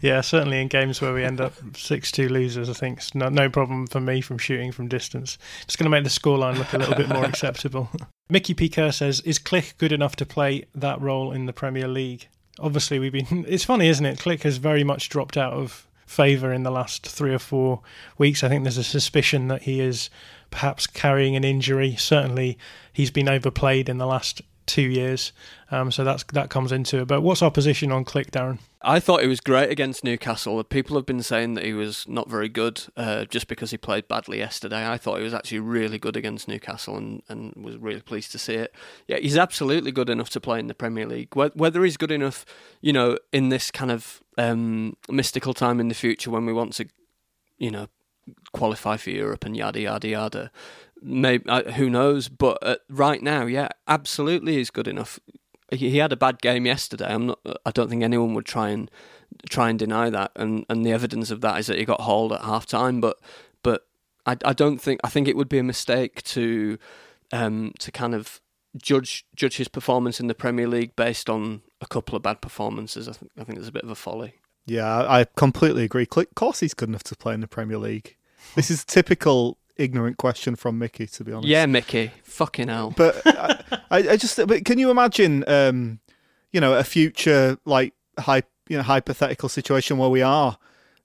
Yeah, certainly in games where we end up six two losers, I think it's no, no problem for me from shooting from distance. Just going to make the scoreline look a little bit more acceptable. Mickey P. Kerr says, is Klich good enough to play that role in the Premier League? Obviously, we've been... It's funny, isn't it? Klich has very much dropped out of favour in the last three or four weeks. I think there's a suspicion that he is perhaps carrying an injury. Certainly, he's been overplayed in the last two years. Um, so that's that comes into it. But what's our position on Klich, Darren? I thought he was great against Newcastle. People have been saying that he was not very good uh, just because he played badly yesterday. I thought he was actually really good against Newcastle and, and was really pleased to see it. Yeah, he's absolutely good enough to play in the Premier League. Whether he's good enough, you know, in this kind of um, mystical time in the future when we want to, you know, qualify for Europe and yada, yada, yada, maybe, uh, who knows? But uh, right now, yeah, absolutely he's good enough. He had a bad game yesterday. I'm not. I don't think anyone would try and try and deny that. And, and the evidence of that is that he got hauled at half time. But but I, I don't think. I think it would be a mistake to um to kind of judge judge his performance in the Premier League based on a couple of bad performances. I think I think it's a bit of a folly. Yeah, I completely agree. Of course, he's good enough to play in the Premier League. This is typical. Ignorant question from Mickey, to be honest. Yeah, Mickey, fucking hell. But I, I just, but can you imagine, um, you know, a future like hy- you know, hypothetical situation where we are,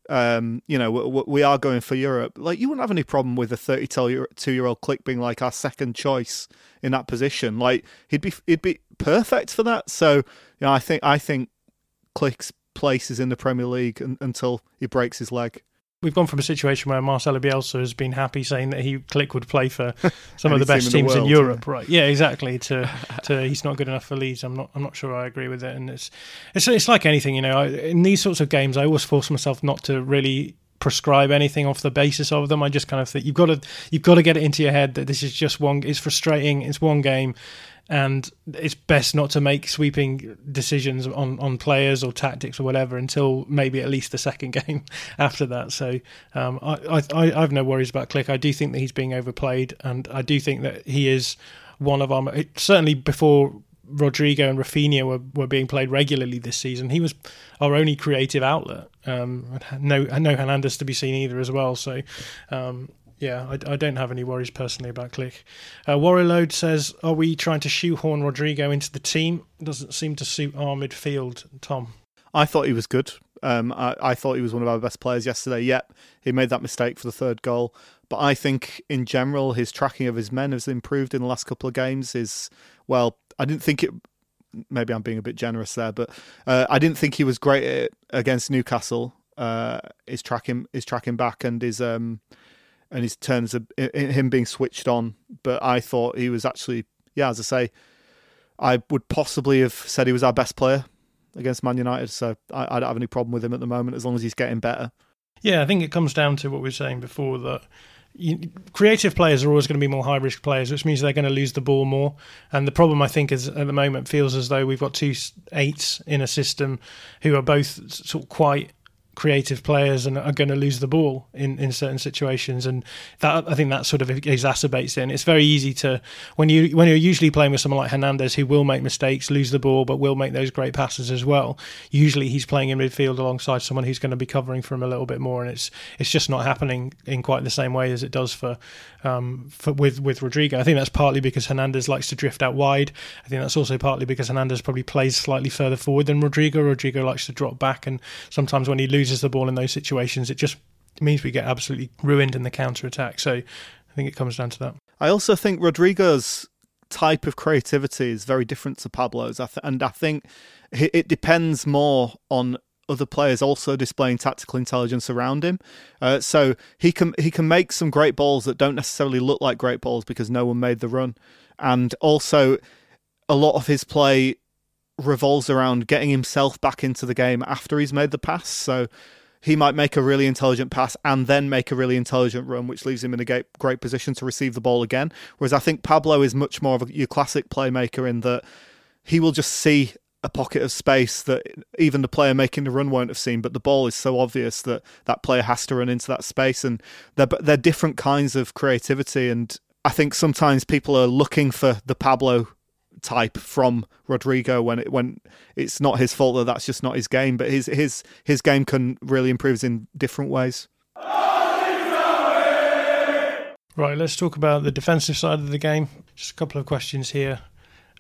um, you know, w- w- we are going for Europe. Like, you wouldn't have any problem with a thirty-two-year-old Klich being like our second choice in that position. Like, he'd be, he'd be perfect for that. So, you know, I think, I think Klich's place is in the Premier League un- until he breaks his leg. We've gone from a situation where Marcelo Bielsa has been happy saying that he Klich would play for some of the best team in the teams world, in Europe, yeah. Right? Yeah, exactly. To to he's not good enough for Leeds. I'm not. I'm not sure I agree with it. And it's it's it's like anything, you know. I, in these sorts of games, I always force myself not to really prescribe anything off the basis of them. I just kind of think you've got to you've got to get it into your head that this is just one. It's frustrating. It's one game. And it's best not to make sweeping decisions on, on players or tactics or whatever until maybe at least the second game after that. So um, I, I, I have no worries about Klich. I do think that he's being overplayed, and I do think that he is one of our... Certainly before Rodrigo and Rafinha were, were being played regularly this season, he was our only creative outlet. Um, no no Hernandez to be seen either as well. So... Um, Yeah, I, I don't have any worries personally about Klich. Uh, Warrior Load says, are we trying to shoehorn Rodrigo into the team? Doesn't seem to suit our midfield, Tom. I thought he was good. Um, I, I thought he was one of our best players yesterday. Yep, he made that mistake for the third goal. But I think, in general, his tracking of his men has improved in the last couple of games. Is well, I didn't think it... Maybe I'm being a bit generous there, but uh, I didn't think he was great at, against Newcastle. Uh, his, tracking, his tracking back and his... Um, and his terms of him being switched on. But I thought he was actually, yeah, as I say, I would possibly have said he was our best player against Man United. So I, I don't have any problem with him at the moment, as long as he's getting better. Yeah, I think it comes down to what we were saying before, that you, creative players are always going to be more high-risk players, which means they're going to lose the ball more. And the problem, I think, is at the moment feels as though we've got two eights in a system who are both sort of quite... creative players and are going to lose the ball in, in certain situations, and that I think that sort of exacerbates it. And it's very easy to when you when you're usually playing with someone like Hernandez, who will make mistakes, lose the ball, but will make those great passes as well. Usually he's playing in midfield alongside someone who's going to be covering for him a little bit more, and it's it's just not happening in quite the same way as it does for um for, with with Rodrigo. I think that's partly because Hernandez likes to drift out wide. I think that's also partly because Hernandez probably plays slightly further forward than Rodrigo. Rodrigo likes to drop back, and sometimes when he loses the ball in those situations, it just means we get absolutely ruined in the counter-attack. So I think it comes down to that. I also think Rodrigo's type of creativity is very different to Pablo's, and I think it depends more on other players also displaying tactical intelligence around him. Uh, so he can he can make some great balls that don't necessarily look like great balls because no one made the run. And also a lot of his play revolves around getting himself back into the game after he's made the pass. So he might make a really intelligent pass and then make a really intelligent run, which leaves him in a great position to receive the ball again. Whereas I think Pablo is much more of a, your classic playmaker in that he will just see a pocket of space that even the player making the run won't have seen, but the ball is so obvious that that player has to run into that space. And they're, they're different kinds of creativity. And I think sometimes people are looking for the Pablo type from Rodrigo when it, when it's not his fault that that's just not his game, but his his his game can really improve in different ways. Right, let's talk about the defensive side of the game. Just a couple of questions here.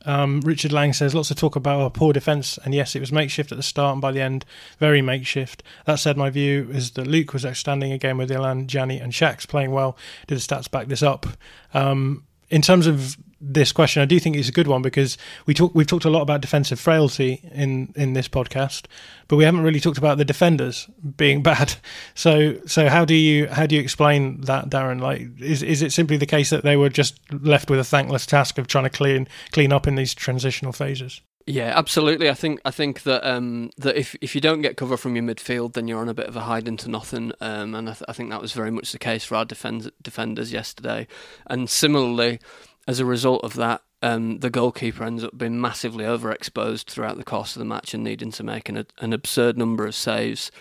Um, Richard Lang says, lots of talk about our poor defence, and yes, it was makeshift at the start and by the end, very makeshift. That said, my view is that Luke was outstanding again with Ilan, Jani and Shax playing well. Do the stats back this up? Um, in terms of this question, I do think it's a good one because we talk, we've talked a lot about defensive frailty in, in this podcast, but we haven't really talked about the defenders being bad. So so how do you how do you explain that, Darren? Like, is is it simply the case that they were just left with a thankless task of trying to clean clean up in these transitional phases? Yeah, absolutely. I think I think that um, that if, if you don't get cover from your midfield, then you're on a bit of a hiding to nothing, um, and I, th- I think that was very much the case for our defend- defenders yesterday. And similarly, as a result of that, um, the goalkeeper ends up being massively overexposed throughout the course of the match and needing to make an, an absurd number of saves.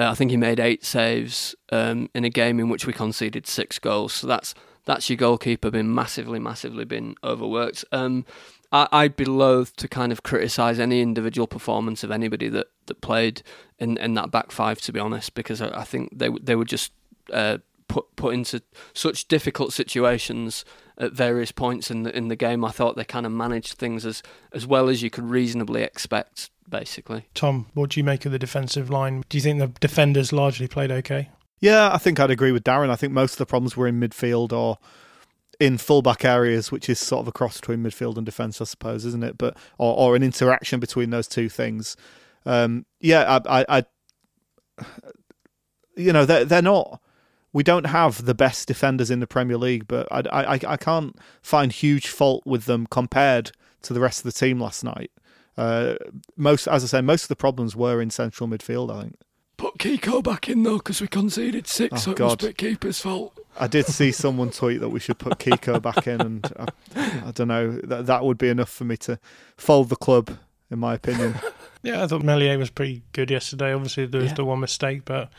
Uh, I think he made eight saves um, in a game in which we conceded six goals. So that's that's your goalkeeper being massively, massively been overworked. Um, I, I'd be loath to kind of criticise any individual performance of anybody that, that played in, in that back five, to be honest, because I, I think they they were just uh, put put into such difficult situations at various points in the in the game. I thought they kind of managed things as, as well as you could reasonably expect, basically. Tom, what do you make of the defensive line? Do you think the defenders largely played okay? Yeah, I think I'd agree with Darren. I think most of the problems were in midfield or in full-back areas, which is sort of a cross between midfield and defence, I suppose, isn't it? But Or, or an interaction between those two things. Um, yeah, I, I, I... You know, they're, they're not... We don't have the best defenders in the Premier League, but I, I, I can't find huge fault with them compared to the rest of the team last night. Uh, most, as I say, most of the problems were in central midfield, I think. Put Kiko back in, though, because we conceded six, oh, so it God. was keeper's fault. I did see someone tweet that we should put Kiko back in, and I, I don't know, that, that would be enough for me to fold the club, in my opinion. Yeah, I thought Melier was pretty good yesterday. Obviously, there was yeah. the one mistake, but...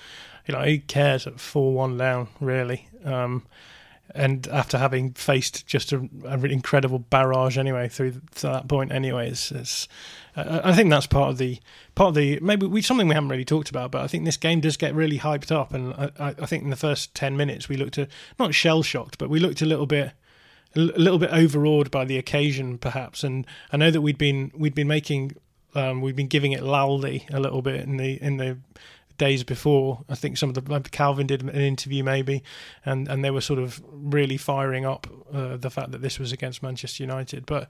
You know, who cares at four one down, really? Um, and after having faced just an really incredible barrage anyway through to that point, anyway, it's, it's, uh, I think that's part of the part of the maybe we something we haven't really talked about, but I think this game does get really hyped up, and I, I think in the first ten minutes we looked a, not shell shocked, but we looked a little bit. a little bit overawed by the occasion, perhaps. And I know that we'd been we'd been making um, we'd been giving it loudly a little bit in the in the. days before. I think some of the like Kalvin did an interview maybe, and and they were sort of really firing up uh, the fact that this was against Manchester United. But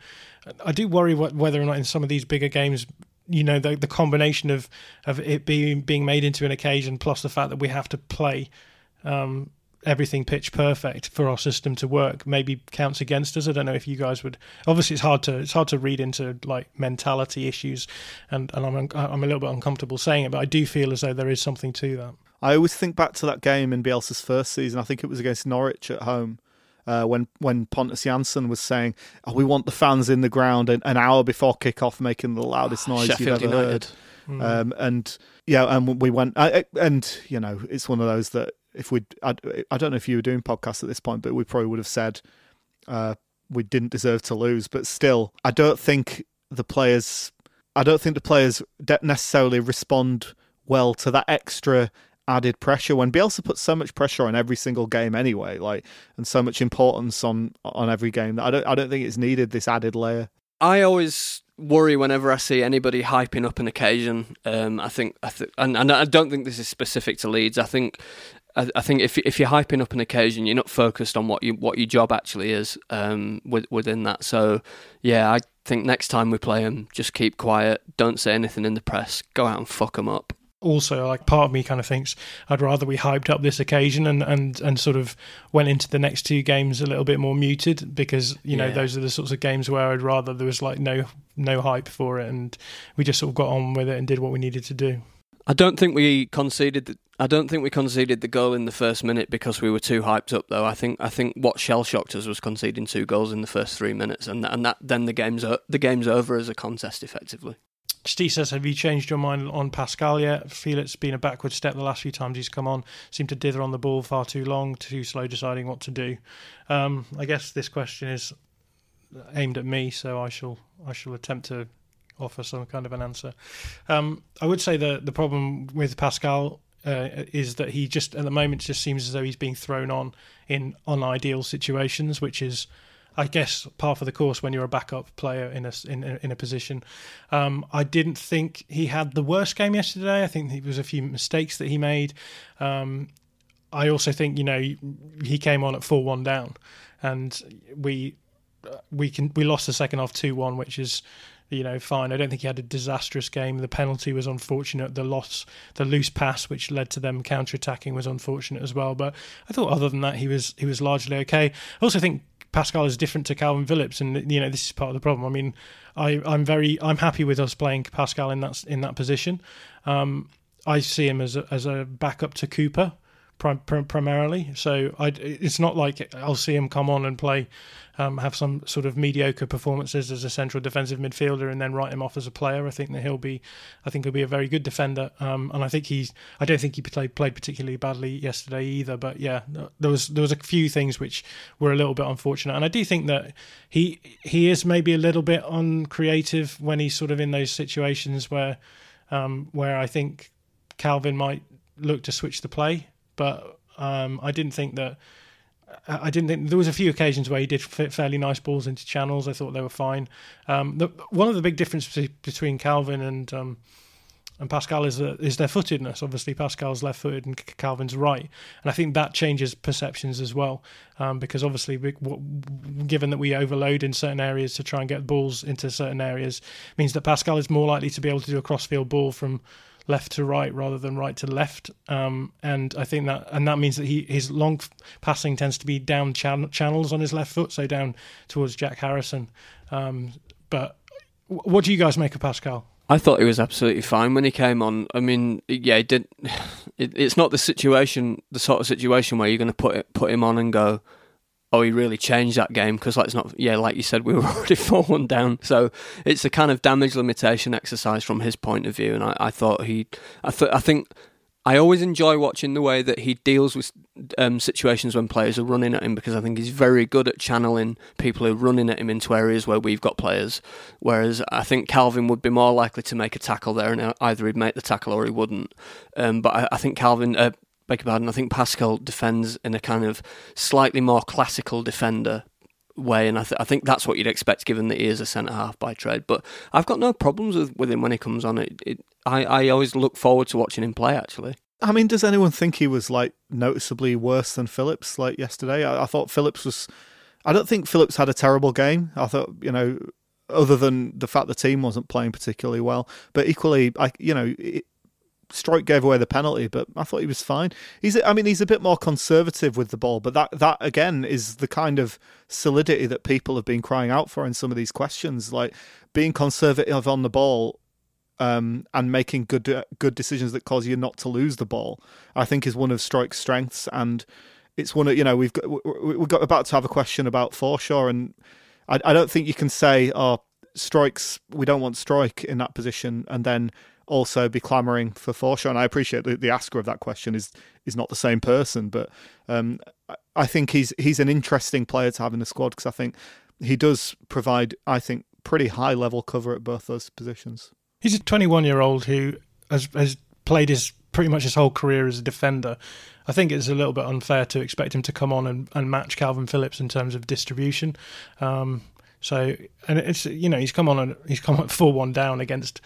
I do worry what, whether or not in some of these bigger games, you know, the, the combination of of it being being made into an occasion plus the fact that we have to play um everything pitch perfect for our system to work maybe counts against us. I don't know if you guys would. Obviously, it's hard to it's hard to read into like mentality issues, and, and I'm I'm a little bit uncomfortable saying it, but I do feel as though there is something to that. I always think back to that game in Bielsa's first season. I think it was against Norwich at home, uh, when when Pontus Jansson was saying, oh, "We want the fans in the ground an, an hour before kickoff, making the loudest noise Sheffield you've ever United. heard." Mm. Um, and yeah, and we went, I, and you know, it's one of those that. If we, I, I don't know if you were doing podcasts at this point, but we probably would have said uh, we didn't deserve to lose. But still, I don't think the players, I don't think the players necessarily respond well to that extra added pressure when Bielsa puts so much pressure on every single game anyway, like and so much importance on on every game that I don't, I don't think it's needed this added layer. I always worry whenever I see anybody hyping up an occasion. Um, I think, I th- and, and I don't think this is specific to Leeds. I think. I think if if you're hyping up an occasion, you're not focused on what you what your job actually is um, within that. So, yeah, I think next time we play them, just keep quiet, don't say anything in the press, go out and fuck them up. Also, like part of me kind of thinks I'd rather we hyped up this occasion and, and, and sort of went into the next two games a little bit more muted because, you know, yeah. those are the sorts of games where I'd rather there was like no no hype for it and we just sort of got on with it and did what we needed to do. I don't think we conceded the, I don't think we conceded the goal in the first minute because we were too hyped up, though. I think I think what shell-shocked us was conceding two goals in the first three minutes, and and that then the game's the game's over as a contest, effectively. Steve says, have you changed your mind on Pascal yet? Feel it's been a backward step the last few times he's come on. Seemed to dither on the ball far too long, too slow deciding what to do. Um, I guess this question is aimed at me, so I shall I shall attempt to offer some kind of an answer. Um, I would say that the problem with Pascal uh, is that he just, at the moment, just seems as though he's being thrown on in unideal situations, which is, I guess, par for the course when you're a backup player in a in a, in a position. Um, I didn't think he had the worst game yesterday. I think there was a few mistakes that he made. Um, I also think, you know, he came on at four one down, and we we can we lost the second half two one, which is, you know, fine. I don't think he had a disastrous game. The penalty was unfortunate. The loss, the loose pass, which led to them counter-attacking, was unfortunate as well. But I thought, other than that, he was he was largely okay. I also think Pascal is different to Kalvin Phillips, and, you know, this is part of the problem. I mean, I, I'm very I'm happy with us playing Pascal in that in that position. Um, I see him as a, as a backup to Cooper prim, prim, primarily. So I, it's not like I'll see him come on and play, um, have some sort of mediocre performances as a central defensive midfielder and then write him off as a player. I think that he'll be, I think he'll be a very good defender. Um, and I think he's, I don't think he played played particularly badly yesterday either. But yeah, there was there was a few things which were a little bit unfortunate. And I do think that he he is maybe a little bit uncreative when he's sort of in those situations where, um, where I think Kalvin might look to switch the play. But um, I didn't think that. I didn't think there was a few occasions where he did fit fairly nice balls into channels. I thought they were fine. Um, the, one of the big differences between Kalvin and um, and Pascal is the, is their footedness. Obviously, Pascal's left-footed and Calvin's right, and I think that changes perceptions as well. Um, because obviously, we, w- given that we overload in certain areas to try and get balls into certain areas, means that Pascal is more likely to be able to do a cross-field ball from left to right rather than right to left, um, and I think that and that means that he his long f- passing tends to be down chan- channels on his left foot, so down towards Jack Harrison. Um, but w- what do you guys make of Pascal? I thought he was absolutely fine when he came on. I mean, yeah, he did. It, it's not the situation, the sort of situation where you're going to put it, put him on and go, oh, he really changed that game, because like it's not, yeah, like you said, we were already four one down. So it's a kind of damage limitation exercise from his point of view. And I, I thought he, I th- I think, I always enjoy watching the way that he deals with um, situations when players are running at him, because I think he's very good at channeling people who are running at him into areas where we've got players. Whereas I think Kalvin would be more likely to make a tackle there, and either he'd make the tackle or he wouldn't. Um, but I, I think Kalvin. Uh, Beg your pardon, I think Pascal defends in a kind of slightly more classical defender way, and I, th- I think that's what you'd expect given that he is a centre-half by trade. But I've got no problems with, with him when he comes on. It, it, I, I always look forward to watching him play, actually. I mean, does anyone think he was, like, noticeably worse than Phillips, like, yesterday? I, I thought Phillips was... I don't think Phillips had a terrible game. I thought, you know, other than the fact the team wasn't playing particularly well. But equally, I, you know... It, Struijk gave away the penalty, but I thought he was fine. He's, I mean, he's a bit more conservative with the ball, but that, that again is the kind of solidity that people have been crying out for in some of these questions, like being conservative on the ball um, and making good good decisions that cause you not to lose the ball. I think is one of Struijk's strengths, and it's one of, you know, we've got we've got about to have a question about Forshaw, and I, I don't think you can say, oh, Struijk's, we don't want Struijk in that position, and then also be clamouring for Forshaw. And I appreciate the, the asker of that question is is not the same person, but um, I think he's he's an interesting player to have in the squad, because I think he does provide, I think, pretty high level cover at both those positions. He's a twenty-one year old who has, has played his pretty much his whole career as a defender. I think it's a little bit unfair to expect him to come on and, and match Kalvin Phillips in terms of distribution. Um, so and it's, you know, he's come on and he's come up four one down against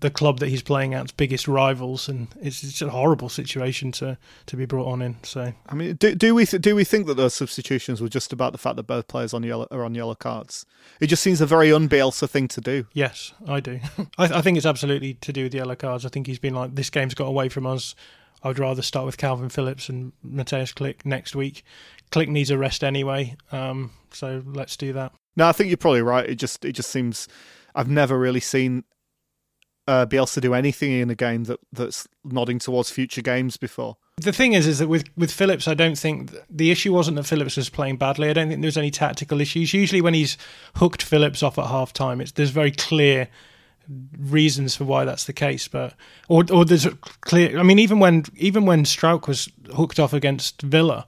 the club that he's playing at's biggest rivals, and it's, it's a horrible situation to, to be brought on in. So, I mean, do do we th- do we think that those substitutions were just about the fact that both players on yellow are on yellow cards? It just seems a very un-Bielsa thing to do. Yes, I do. I, th- I think it's absolutely to do with yellow cards. I think he's been like, this game's got away from us. I'd rather start with Kalvin Phillips and Matthias Klich next week. Klich needs a rest anyway, um, so let's do that. No, I think you're probably right. It just it just seems I've never really seen uh, Bielsa do anything in a game that, that's nodding towards future games before. The thing is, is that with, with Phillips, I don't think the issue wasn't that Phillips was playing badly. I don't think there was any tactical issues. Usually, when he's hooked Phillips off at half time, it's there's very clear reasons for why that's the case. But or or there's clear. I mean, even when even when Struijk was hooked off against Villa,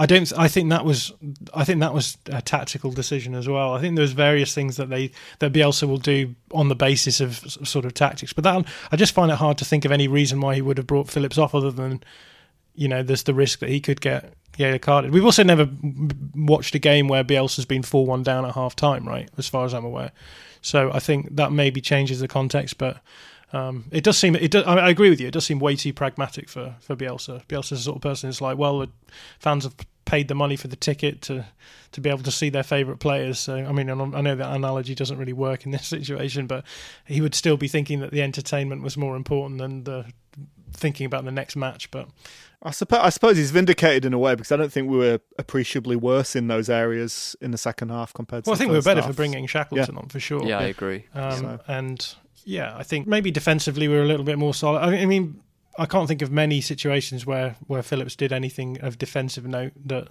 I don't. I think that was. I think that was a tactical decision as well. I think there's various things that they that Bielsa will do on the basis of sort of tactics. But that I just find it hard to think of any reason why he would have brought Phillips off other than, you know, there's the risk that he could get yellow carded. We've also never watched a game where Bielsa's been four one down at half time, right? As far as I'm aware. So I think that maybe changes the context, but um, it does seem. It does, I, mean, I agree with you. It does seem way too pragmatic for for Bielsa. Bielsa's the sort of person who's like, well, the fans have paid the money for the ticket to to be able to see their favourite players. So I mean, I know that analogy doesn't really work in this situation, but he would still be thinking that the entertainment was more important than the thinking about the next match. But I suppose I suppose he's vindicated in a way, because I don't think we were appreciably worse in those areas in the second half compared to well, the Well, I think we were better half. for bringing Shackleton yeah. on, for sure. Yeah, I agree. Um, so. And yeah, I think maybe defensively we were a little bit more solid. I mean, I can't think of many situations where, where Phillips did anything of defensive note that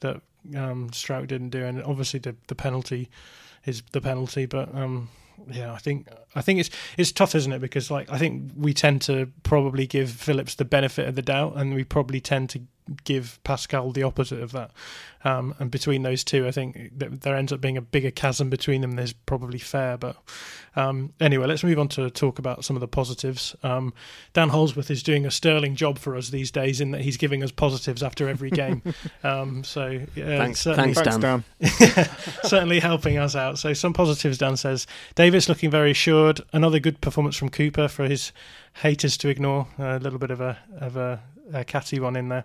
that um, Struijk didn't do. And obviously the, the penalty is the penalty, but... Um, Yeah, I think I think it's it's tough, isn't it? Because like I think we tend to probably give Phillips the benefit of the doubt, and we probably tend to give Pascal the opposite of that. Um, and between those two, I think there ends up being a bigger chasm between them than is probably fair. But um, anyway, let's move on to talk about some of the positives. Um, Dan Holdsworth is doing a sterling job for us these days in that he's giving us positives after every game. um, so yeah, thanks, thanks, Dan. Dan. Certainly helping us out. So some positives, Dan says. Davis looking very assured. Another good performance from Cooper for his haters to ignore. A little bit of a of a. A catty one in there.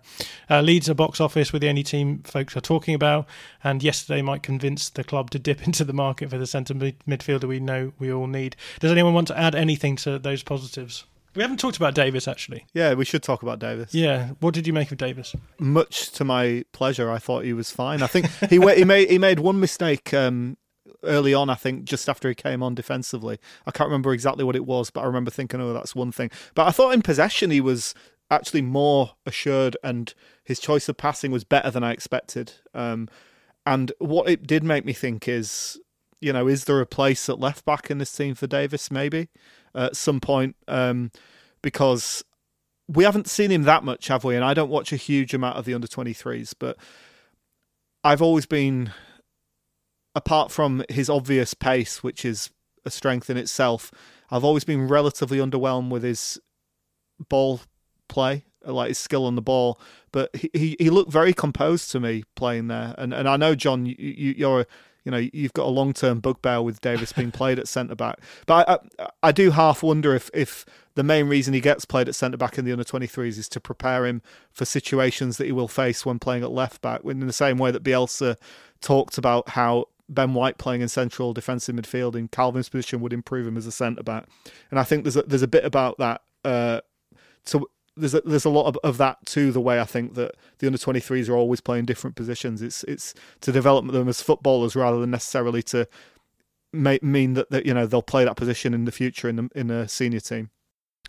Uh, Leeds are box office, with the only team folks are talking about, and yesterday might convince the club to dip into the market for the centre mid- midfielder we know we all need. Does anyone want to add anything to those positives? We haven't talked about Davis, actually. Yeah, we should talk about Davis. Yeah, what did you make of Davis? Much to my pleasure, I thought he was fine. I think he he made he made one mistake um, early on, I think, just after he came on defensively. I can't remember exactly what it was, but I remember thinking, oh, that's one thing. But I thought in possession he was actually more assured, and his choice of passing was better than I expected. Um, and what it did make me think is, you know, is there a place at left back in this team for Davis, maybe uh, at some point? Um, because we haven't seen him that much, have we? And I don't watch a huge amount of the under twenty-threes, but I've always been, apart from his obvious pace, which is a strength in itself, I've always been relatively underwhelmed with his ball play, like his skill on the ball, but he he looked very composed to me playing there. And and I know, John, you, you're a, you know you've got a long term bugbear with Davis being played at centre back, but I, I I do half wonder if if the main reason he gets played at centre back in the under twenty-threes is to prepare him for situations that he will face when playing at left back. In the same way that Bielsa talked about how Ben White playing in central defensive midfield in Calvin's position would improve him as a centre back, and I think there's a, there's a bit about that. Uh, to There's a, there's a lot of, of that too, the way I think that the under twenty-threes are always playing different positions. It's it's to develop them as footballers rather than necessarily to make, mean that, that you know they'll play that position in the future in the, in a senior team.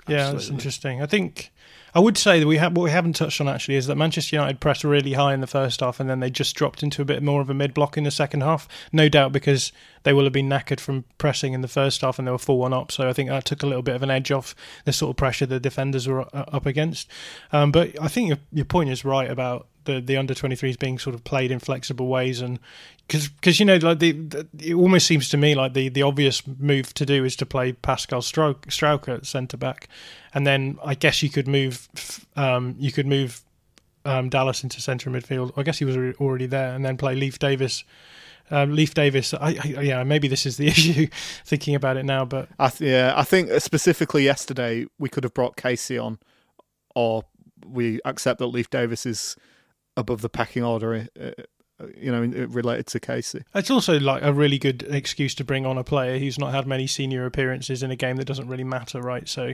Yeah, Absolutely. That's interesting. I think I would say that we have what we haven't touched on actually is that Manchester United pressed really high in the first half, and then they just dropped into a bit more of a mid block in the second half. No doubt because they will have been knackered from pressing in the first half, and they were four one up. So I think that took a little bit of an edge off the sort of pressure the defenders were up against. Um, but I think your, your point is right about the the under twenty-threes being sort of played in flexible ways, and because you know like the, the it almost seems to me like the, the obvious move to do is to play Pascal Struijk at centre back, and then I guess you could move um, you could move um, Dallas into central midfield. I guess he was already there, and then play Leif Davis. Um, Leif Davis, I, I, yeah, maybe this is the issue. Thinking about it now, but I th- yeah, I think specifically yesterday we could have brought Casey on, or we accept that Leif Davis is above the pecking order, you know, related to Casey. It's also like a really good excuse to bring on a player who's not had many senior appearances in a game that doesn't really matter, right? So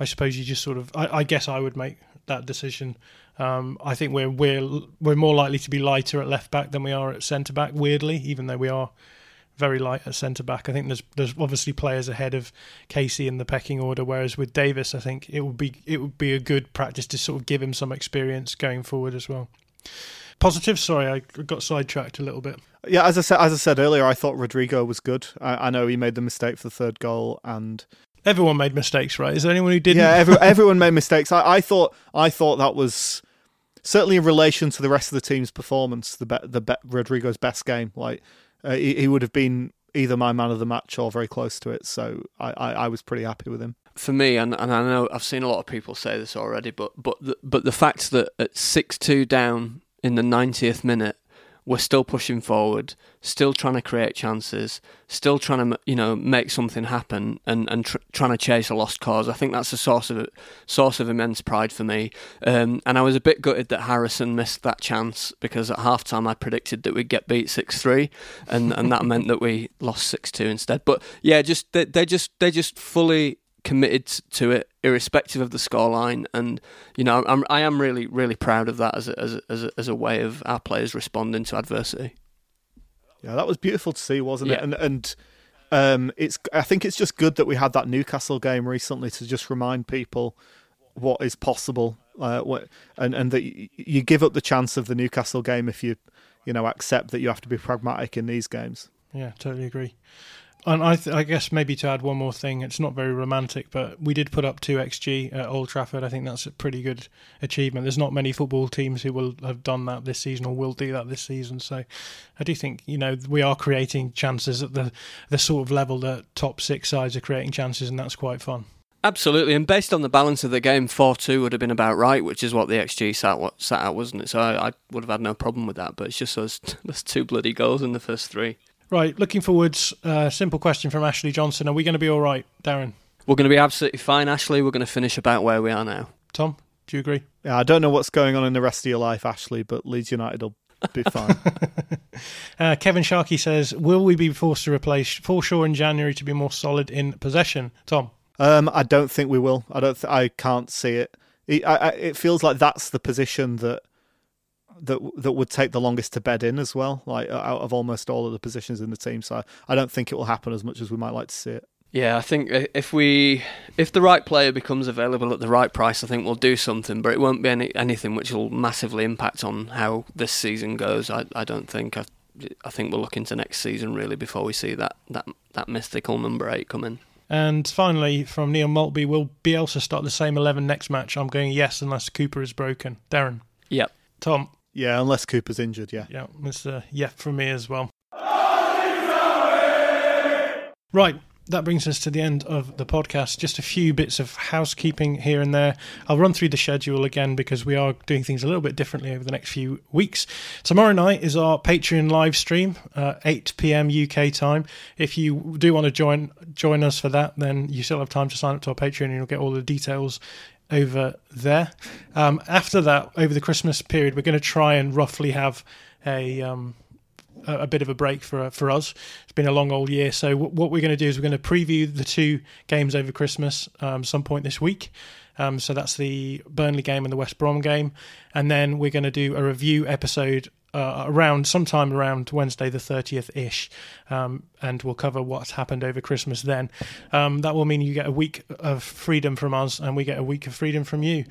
I suppose you just sort of, I, I guess I would make that decision. Um, I think we're we're we're more likely to be lighter at left back than we are at centre back, weirdly, even though we are very light at centre-back. I think there's there's obviously players ahead of Casey in the pecking order, whereas with Davis, I think it would be it would be a good practice to sort of give him some experience going forward as well. Positive, sorry, I got sidetracked a little bit. Yeah, as I said, as I said earlier, I thought Rodrigo was good. I, I know he made the mistake for the third goal, and everyone made mistakes, right? Is there anyone who didn't? Yeah, every, everyone made mistakes. I, I thought I thought that was certainly in relation to the rest of the team's performance, the be, the be, Rodrigo's best game. Like uh, he, he would have been either my man of the match or very close to it. So I, I, I was pretty happy with him. For me, and, and I know I've seen a lot of people say this already, but but the, but the fact that at six two down in the ninetieth minute, we're still pushing forward, still trying to create chances, still trying to, you know, make something happen, and and tr- trying to chase a lost cause. I think that's a source of source of immense pride for me. Um, and I was a bit gutted that Harrison missed that chance, because at halftime I predicted that we'd get beat six three, and, and that meant that we lost six two instead. But yeah, just they, they just they just fully committed to it, irrespective of the scoreline, and you know, I'm I am really, really proud of that as a, as a, as a, as a way of our players responding to adversity. Yeah, that was beautiful to see, wasn't yeah. it? And and um, it's I think it's just good that we had that Newcastle game recently to just remind people what is possible, uh, what, and and that you give up the chance of the Newcastle game if you you know accept that you have to be pragmatic in these games. Yeah, totally agree. And I, th- I guess maybe to add one more thing, it's not very romantic, but we did put up two X G at Old Trafford. I think that's a pretty good achievement. There's not many football teams who will have done that this season or will do that this season. So I do think, you know, we are creating chances at the, the sort of level that top six sides are creating chances, and that's quite fun. Absolutely, and based on the balance of the game, four two would have been about right, which is what the X G sat what sat out, wasn't it? So I, I would have had no problem with that, but it's just those, those two bloody goals in the first three. Right, looking forwards, uh, simple question from Ashley Johnson. Are we going to be all right, Darren? We're going to be absolutely fine, Ashley. We're going to finish about where we are now. Tom, do you agree? Yeah, I don't know what's going on in the rest of your life, Ashley, but Leeds United will be fine. uh, Kevin Sharkey says, will we be forced to replace Forshaw in January to be more solid in possession? Tom? Um, I don't think we will. I don't. Th- I can't see it. It, I, I, it feels like that's the position that... that that would take the longest to bed in as well, like out of almost all of the positions in the team. So I don't think it will happen as much as we might like to see it. Yeah, I think if we if the right player becomes available at the right price, I think we'll do something, but it won't be any, anything which will massively impact on how this season goes. I, I don't think. I, I think we'll look into next season really before we see that, that, that mythical number eight come in. And finally, from Neil Maltby, will Bielsa start the same eleven next match? I'm going yes, unless Cooper is broken. Darren? Yep. Tom? Yeah, unless Cooper's injured, yeah. Yeah, it's a yeah from me as well. Right, that brings us to the end of the podcast. Just a few bits of housekeeping here and there. I'll run through the schedule again because we are doing things a little bit differently over the next few weeks. Tomorrow night is our Patreon live stream, uh, eight p.m. U K time. If you do want to join join us for that, then you still have time to sign up to our Patreon and you'll get all the details over there. Um, after that, over the Christmas period, we're going to try and roughly have a um, a bit of a break for for us. It's been a long old year, so w- what we're going to do is we're going to preview the two games over Christmas um, some point this week. Um, so that's the Burnley game and the West Brom game, and then we're going to do a review episode Uh, around sometime around Wednesday the thirtieth ish, um, and we'll cover what's happened over Christmas then. Um, that will mean you get a week of freedom from us, and we get a week of freedom from you.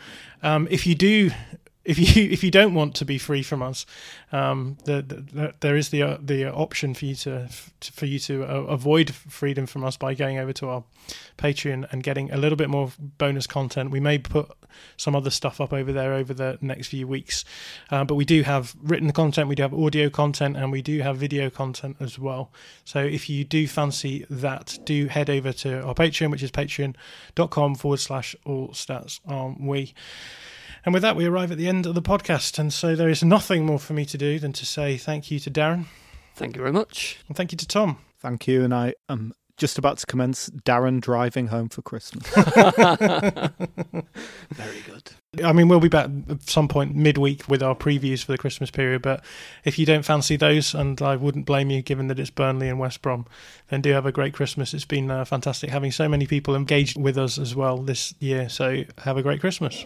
Um, if you do, if you if you don't want to be free from us, um, the, the, the, there is the uh, the option for you to, to for you to uh, avoid freedom from us by going over to our Patreon and getting a little bit more bonus content. We may put some other stuff up over there over the next few weeks, uh, but we do have written content, we do have audio content, and we do have video content as well. So if you do fancy that, do head over to our Patreon, which is patreon.com forward slash all stats aren't we. And with that, we arrive at the end of the podcast, and so there is nothing more for me to do than to say thank you to Darren. Thank you very much. And thank you to Tom. Thank you, and I am just about to commence Darren driving home for Christmas. Very good. I mean, we'll be back at some point midweek with our previews for the Christmas period, but if you don't fancy those, and I wouldn't blame you given that it's Burnley and West Brom, then do have a great Christmas. It's been uh, fantastic having so many people engaged with us as well this year, so have a great Christmas.